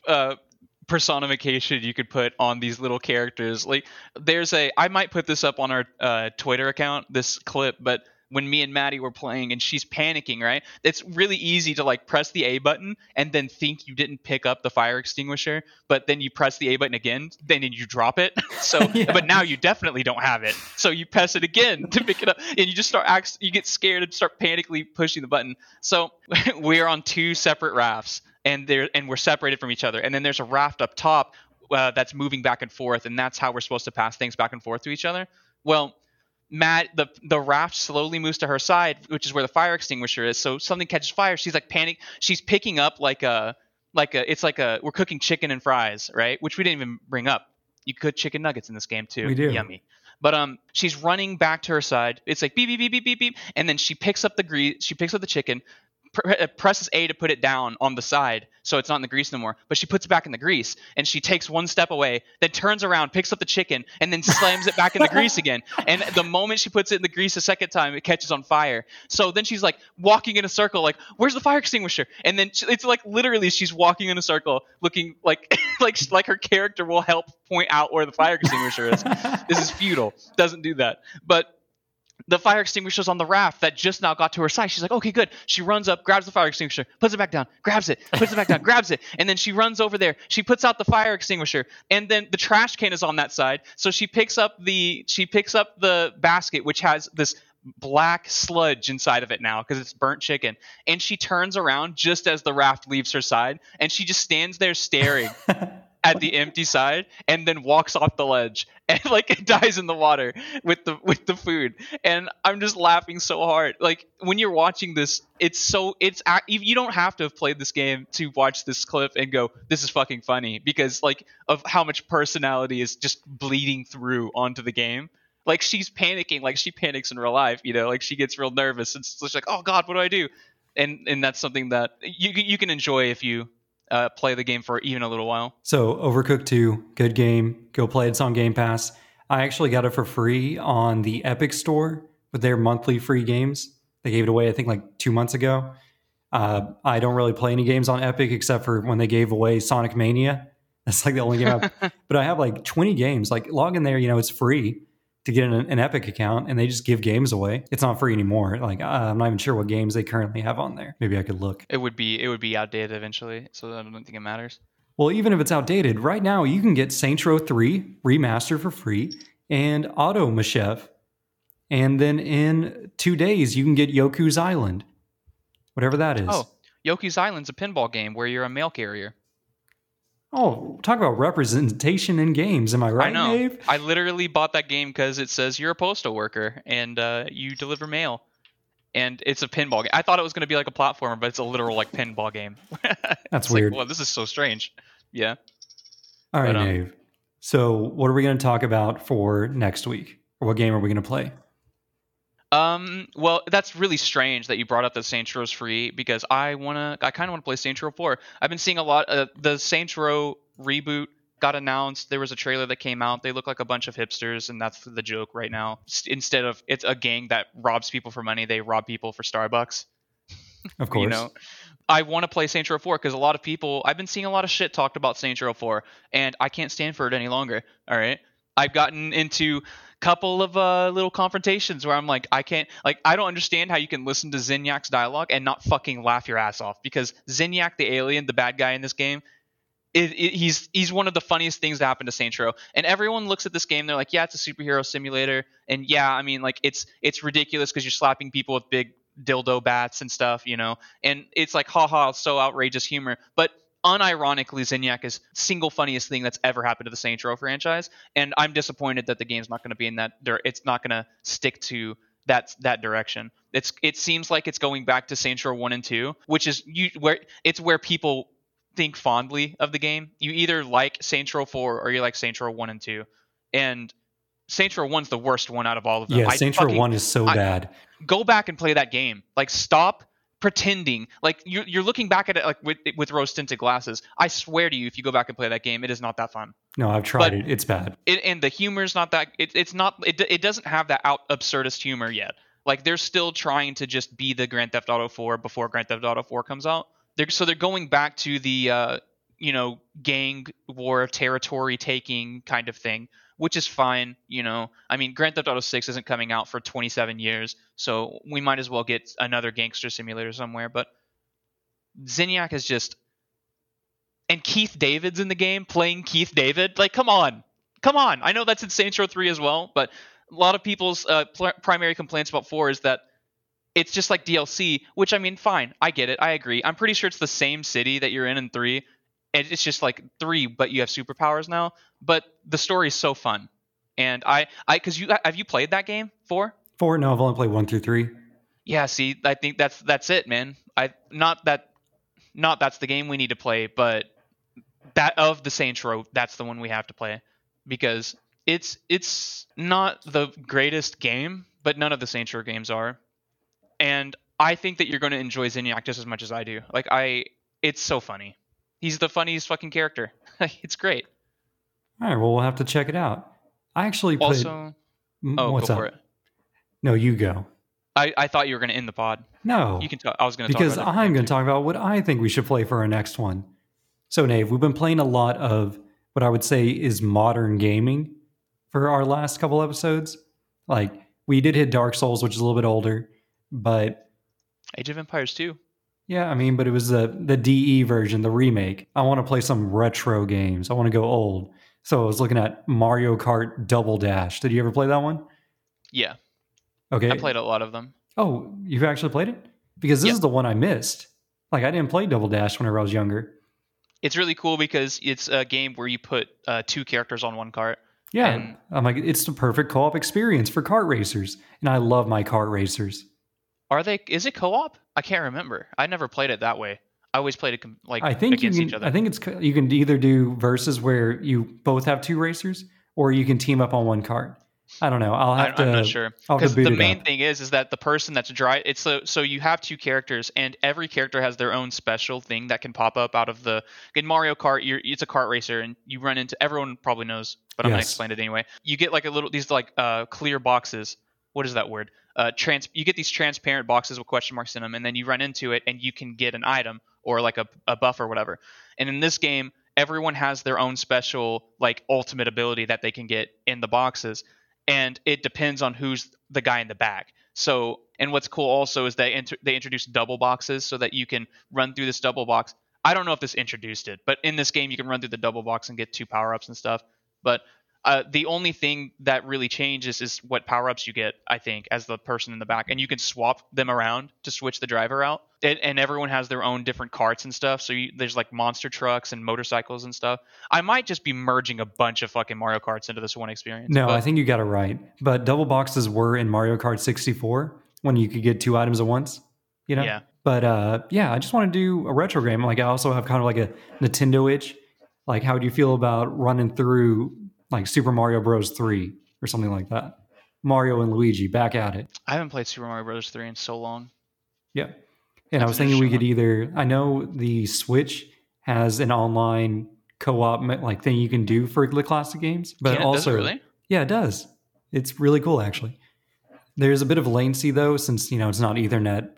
personification you could put on these little characters, like there's I might put this up on our Twitter account, this clip, but when me and Maddie were playing and she's panicking, right, it's really easy to like press the A button and then think you didn't pick up the fire extinguisher, but then you press the A button again, then you drop it. So yeah. But now you definitely don't have it, so you press it again to pick it up, and you just you get scared and start panically pushing the button. So we're on two separate rafts, and we're separated from each other, and then there's a raft up top that's moving back and forth, and that's how we're supposed to pass things back and forth to each other. Well, Matt, the raft slowly moves to her side, which is where the fire extinguisher is. So something catches fire. She's like panic. She's picking up we're cooking chicken and fries, right? Which we didn't even bring up. You cook chicken nuggets in this game too. We do. Yummy. But she's running back to her side. It's like beep beep beep beep beep beep, and then she picks up the grease. She picks up the chicken. Presses A to put it down on the side so it's not in the grease no more, but she puts it back in the grease, and she takes one step away, then turns around, picks up the chicken, and then slams it back in the grease again. And the moment she puts it in the grease a second time, it catches on fire. So then she's like walking in a circle, like, where's the fire extinguisher? And then it's like literally she's walking in a circle looking like her character will help point out where the fire extinguisher is. This is futile. Doesn't do that. But the fire extinguisher's on the raft that just now got to her side. She's like, okay, good. She runs up, grabs the fire extinguisher, puts it back down, grabs it, puts it back down, grabs it. And then she runs over there. She puts out the fire extinguisher, and then the trash can is on that side. So she picks up the basket, which has this black sludge inside of it now because it's burnt chicken. And she turns around just as the raft leaves her side, and she just stands there staring at the empty side and then walks off the ledge and like it dies in the water with the food. And I'm just laughing so hard. Like when you're watching this, it's you don't have to have played this game to watch this clip and go, this is fucking funny, because like of how much personality is just bleeding through onto the game. Like she's panicking, like she panics in real life, you know, like she gets real nervous and she's like, oh God, what do I do? And that's something that you can enjoy if you play the game for even a little while. So Overcooked 2, good game. Go play it. It's on Game Pass. I actually got it for free on the Epic Store with their monthly free games. They gave it away, I think, like 2 months ago. I don't really play any games on Epic except for when they gave away Sonic Mania. That's like the only game. But I have like 20 games. Like log in there, you know, it's free to get an Epic account, and they just give games away. It's not free anymore. Like I'm not even sure what games they currently have on there. Maybe I could look. It would be outdated eventually, so I don't think it matters. Well, even if it's outdated, right now you can get Saints Row 3 Remastered for free and Auto Machef. And then in 2 days you can get Yoku's Island, whatever that is. Oh, Yoku's Island's a pinball game where you're a mail carrier. Oh, talk about representation in games. Am I right, Dave? I literally bought that game because it says you're a postal worker and you deliver mail. And it's a pinball game. I thought it was going to be like a platformer, but it's a literal like pinball game. That's weird. Like, well, this is so strange. Yeah. All right, Dave. So what are we going to talk about for next week? Or what game are we going to play? Well, that's really strange that you brought up that Saints Row's free, because I kind of want to play Saints Row 4. I've been seeing a lot of the Saints Row reboot got announced. There was a trailer that came out. They look like a bunch of hipsters, and that's the joke right now. Instead of it's a gang that robs people for money, they rob people for Starbucks. Of course. You know, I want to play Saints Row 4 because I've been seeing a lot of shit talked about Saints Row 4, and I can't stand for it any longer. All right. I've gotten into couple of little confrontations where I'm like, I don't understand how you can listen to Zinyak's dialogue and not fucking laugh your ass off, because Zinyak the alien, the bad guy in this game, he's one of the funniest things that happened to Saints Row. And everyone looks at this game, they're like, yeah, it's a superhero simulator, and yeah, I mean, like it's ridiculous because you're slapping people with big dildo bats and stuff, you know, and it's like haha, so outrageous humor. But unironically, Zinyak is single funniest thing that's ever happened to the Saints Row franchise, and I'm disappointed that the game's not going to be in that. It's not going to stick to that direction. It seems like it's going back to Saints Row 1 and 2, which is where people think fondly of the game. You either like Saints Row 4 or you like Saints Row 1 and 2, and Saints Row 1's the worst one out of all of them. Yeah, Saints Row 1 is so bad. Go back and play that game. Like stop pretending like you're looking back at it like with rose tinted glasses. I swear to you, if you go back and play that game, it is not that fun. No, I've tried it. It's bad. And the humor's not that. It doesn't have that out absurdist humor yet. Like they're still trying to just be the Grand Theft Auto 4 before Grand Theft Auto 4 comes out. They're going back to the gang war, territory taking kind of thing, which is fine, you know. I mean, Grand Theft Auto 6 isn't coming out for 27 years, so we might as well get another gangster simulator somewhere. But Zinyak is just... And Keith David's in the game, playing Keith David. Like, come on. Come on. I know that's in Saints Row 3 as well, but a lot of people's primary complaints about 4 is that it's just like DLC, which, I mean, fine. I get it. I agree. I'm pretty sure it's the same city that you're in 3, and it's just like 3, but you have superpowers now. But the story is so fun, and have you played that game 4? No, I've only played 1 through 3. Yeah, see, I think that's it, man. That's the game we need to play, but that of the Saints Row, that's the one we have to play, because it's not the greatest game, but none of the Saints Row games are, and I think that you're going to enjoy Zinyak just as much as I do. Like it's so funny. He's the funniest fucking character. It's great. All right, well, we'll have to check it out. I actually played... Also... what's up? For it. No, you go. I thought you were going to end the pod. No. You can. I was going to talk about it. Because I'm going to talk about what I think we should play for our next one. So, Nave, we've been playing a lot of what I would say is modern gaming for our last couple episodes. Like, we did hit Dark Souls, which is a little bit older, but... Age of Empires 2. Yeah, I mean, but it was the DE version, the remake. I want to play some retro games. I want to go old. So I was looking at Mario Kart Double Dash. Did you ever play that one? Yeah. Okay. I played a lot of them. Oh, you've actually played it? Because this is the one I missed. Like, I didn't play Double Dash whenever I was younger. it's really cool because it's a game where you put two characters on one cart. Yeah, and I'm like, it's the perfect co-op experience for kart racers, and I love my kart racers. Are they? Is it co-op? I can't remember. I never played it that way. I always played it like against each other. I think it's you can either do versus where you both have two racers, or you can team up on one cart. I don't know. I'm not sure. Because the main thing is that the person that's it's so you have two characters, and every character has their own special thing that can pop up out of the. In Mario Kart, it's a kart racer, and you run into everyone probably knows, but I'm gonna explain it anyway. You get like these clear boxes. What is that word? You get these transparent boxes with question marks in them, and then you run into it, and you can get an item or like a buff or whatever. And in this game, everyone has their own special like ultimate ability that they can get in the boxes. And it depends on who's the guy in the back. So, and what's cool also is they introduced double boxes so that you can run through this double box. I don't know if this introduced it, but in this game, you can run through the double box and get two power-ups and stuff. But the only thing that really changes is what power-ups you get, I think, as the person in the back. And you can swap them around to switch the driver out. And everyone has their own different carts and stuff. So there's like monster trucks and motorcycles and stuff. I might just be merging a bunch of fucking Mario Karts into this one experience. No, I think you got it right. But double boxes were in Mario Kart 64 when you could get two items at once, you know? Yeah. But I just want to do a retro game. Like I also have kind of like a Nintendo itch. Like how do you feel about running through like Super Mario Bros 3 or something like that? Mario and Luigi back at it. I haven't played Super Mario Bros 3 in so long. Yeah. And I was thinking we could either, I know the Switch has an online co-op like thing you can do for the classic games, but yeah, also, really? Yeah, it does. It's really cool, actually. There's a bit of latency though, since, you know, it's not Ethernet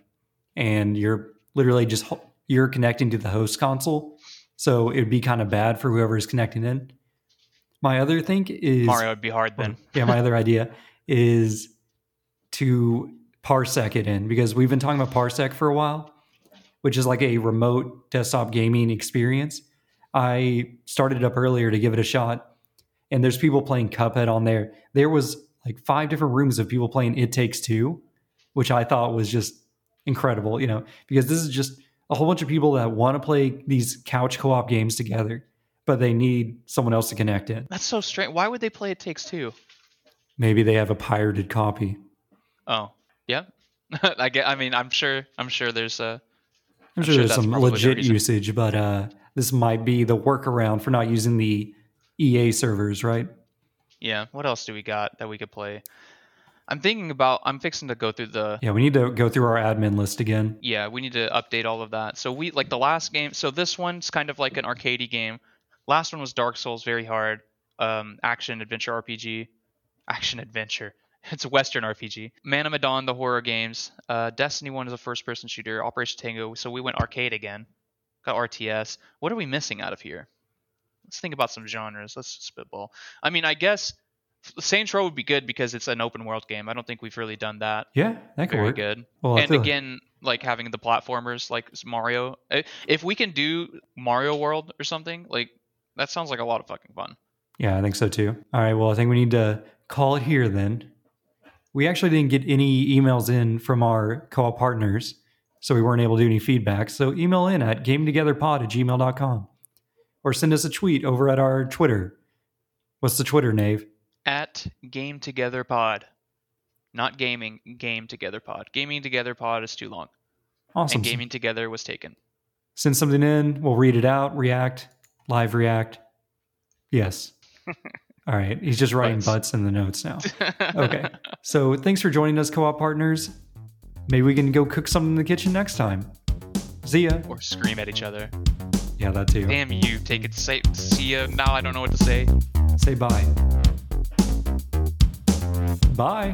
and you're literally just, you're connecting to the host console. So it'd be kind of bad for whoever is connecting in. My other thing is Mario would be hard then. Yeah. My other idea is to Parsec it in, because we've been talking about Parsec for a while, which is like a remote desktop gaming experience. I started it up earlier to give it a shot, and there's people playing Cuphead on there. There was like 5 different rooms of people playing It Takes Two, which I thought was just incredible, you know, because this is just a whole bunch of people that want to play these couch co-op games together, but they need someone else to connect in. That's so strange. Why would they play It Takes Two? Maybe they have a pirated copy. Oh. Yeah, I'm sure there's some legit usage, but this might be the workaround for not using the EA servers, right? Yeah. What else do we got that we could play? I'm fixing to go through the. Yeah, we need to go through our admin list again. Yeah, we need to update all of that. So we like the last game. So this one's kind of like an arcadey game. Last one was Dark Souls, very hard, action adventure RPG, action adventure. It's a Western RPG. Man of Medan, the horror games. Destiny 1 is a first-person shooter. Operation Tango. So we went arcade again. Got RTS. What are we missing out of here? Let's think about some genres. Let's spitball. I mean, I guess Saints Row would be good because it's an open-world game. I don't think we've really done that. Yeah, that could work. Very good. Well, and again, like having the platformers like Mario. If we can do Mario World or something, like that sounds like a lot of fucking fun. Yeah, I think so too. All right, well, I think we need to call it here then. We actually didn't get any emails in from our co-op partners, so we weren't able to do any feedback. So email in at gametogetherpod@gmail.com or send us a tweet over at our Twitter. What's the Twitter, Nave? @GameTogetherPod. Not gaming, Game Together Pod. Gaming Together Pod is too long. Awesome. And Gaming Together was taken. Send something in. We'll read it out, react, live react. Yes. All right. He's just writing butts in the notes now. Okay. So thanks for joining us, co-op partners. Maybe we can go cook something in the kitchen next time. See ya. Or scream at each other. Yeah, that too. Damn you. Take it. Say, see ya. Now I don't know what to say. Say bye. Bye.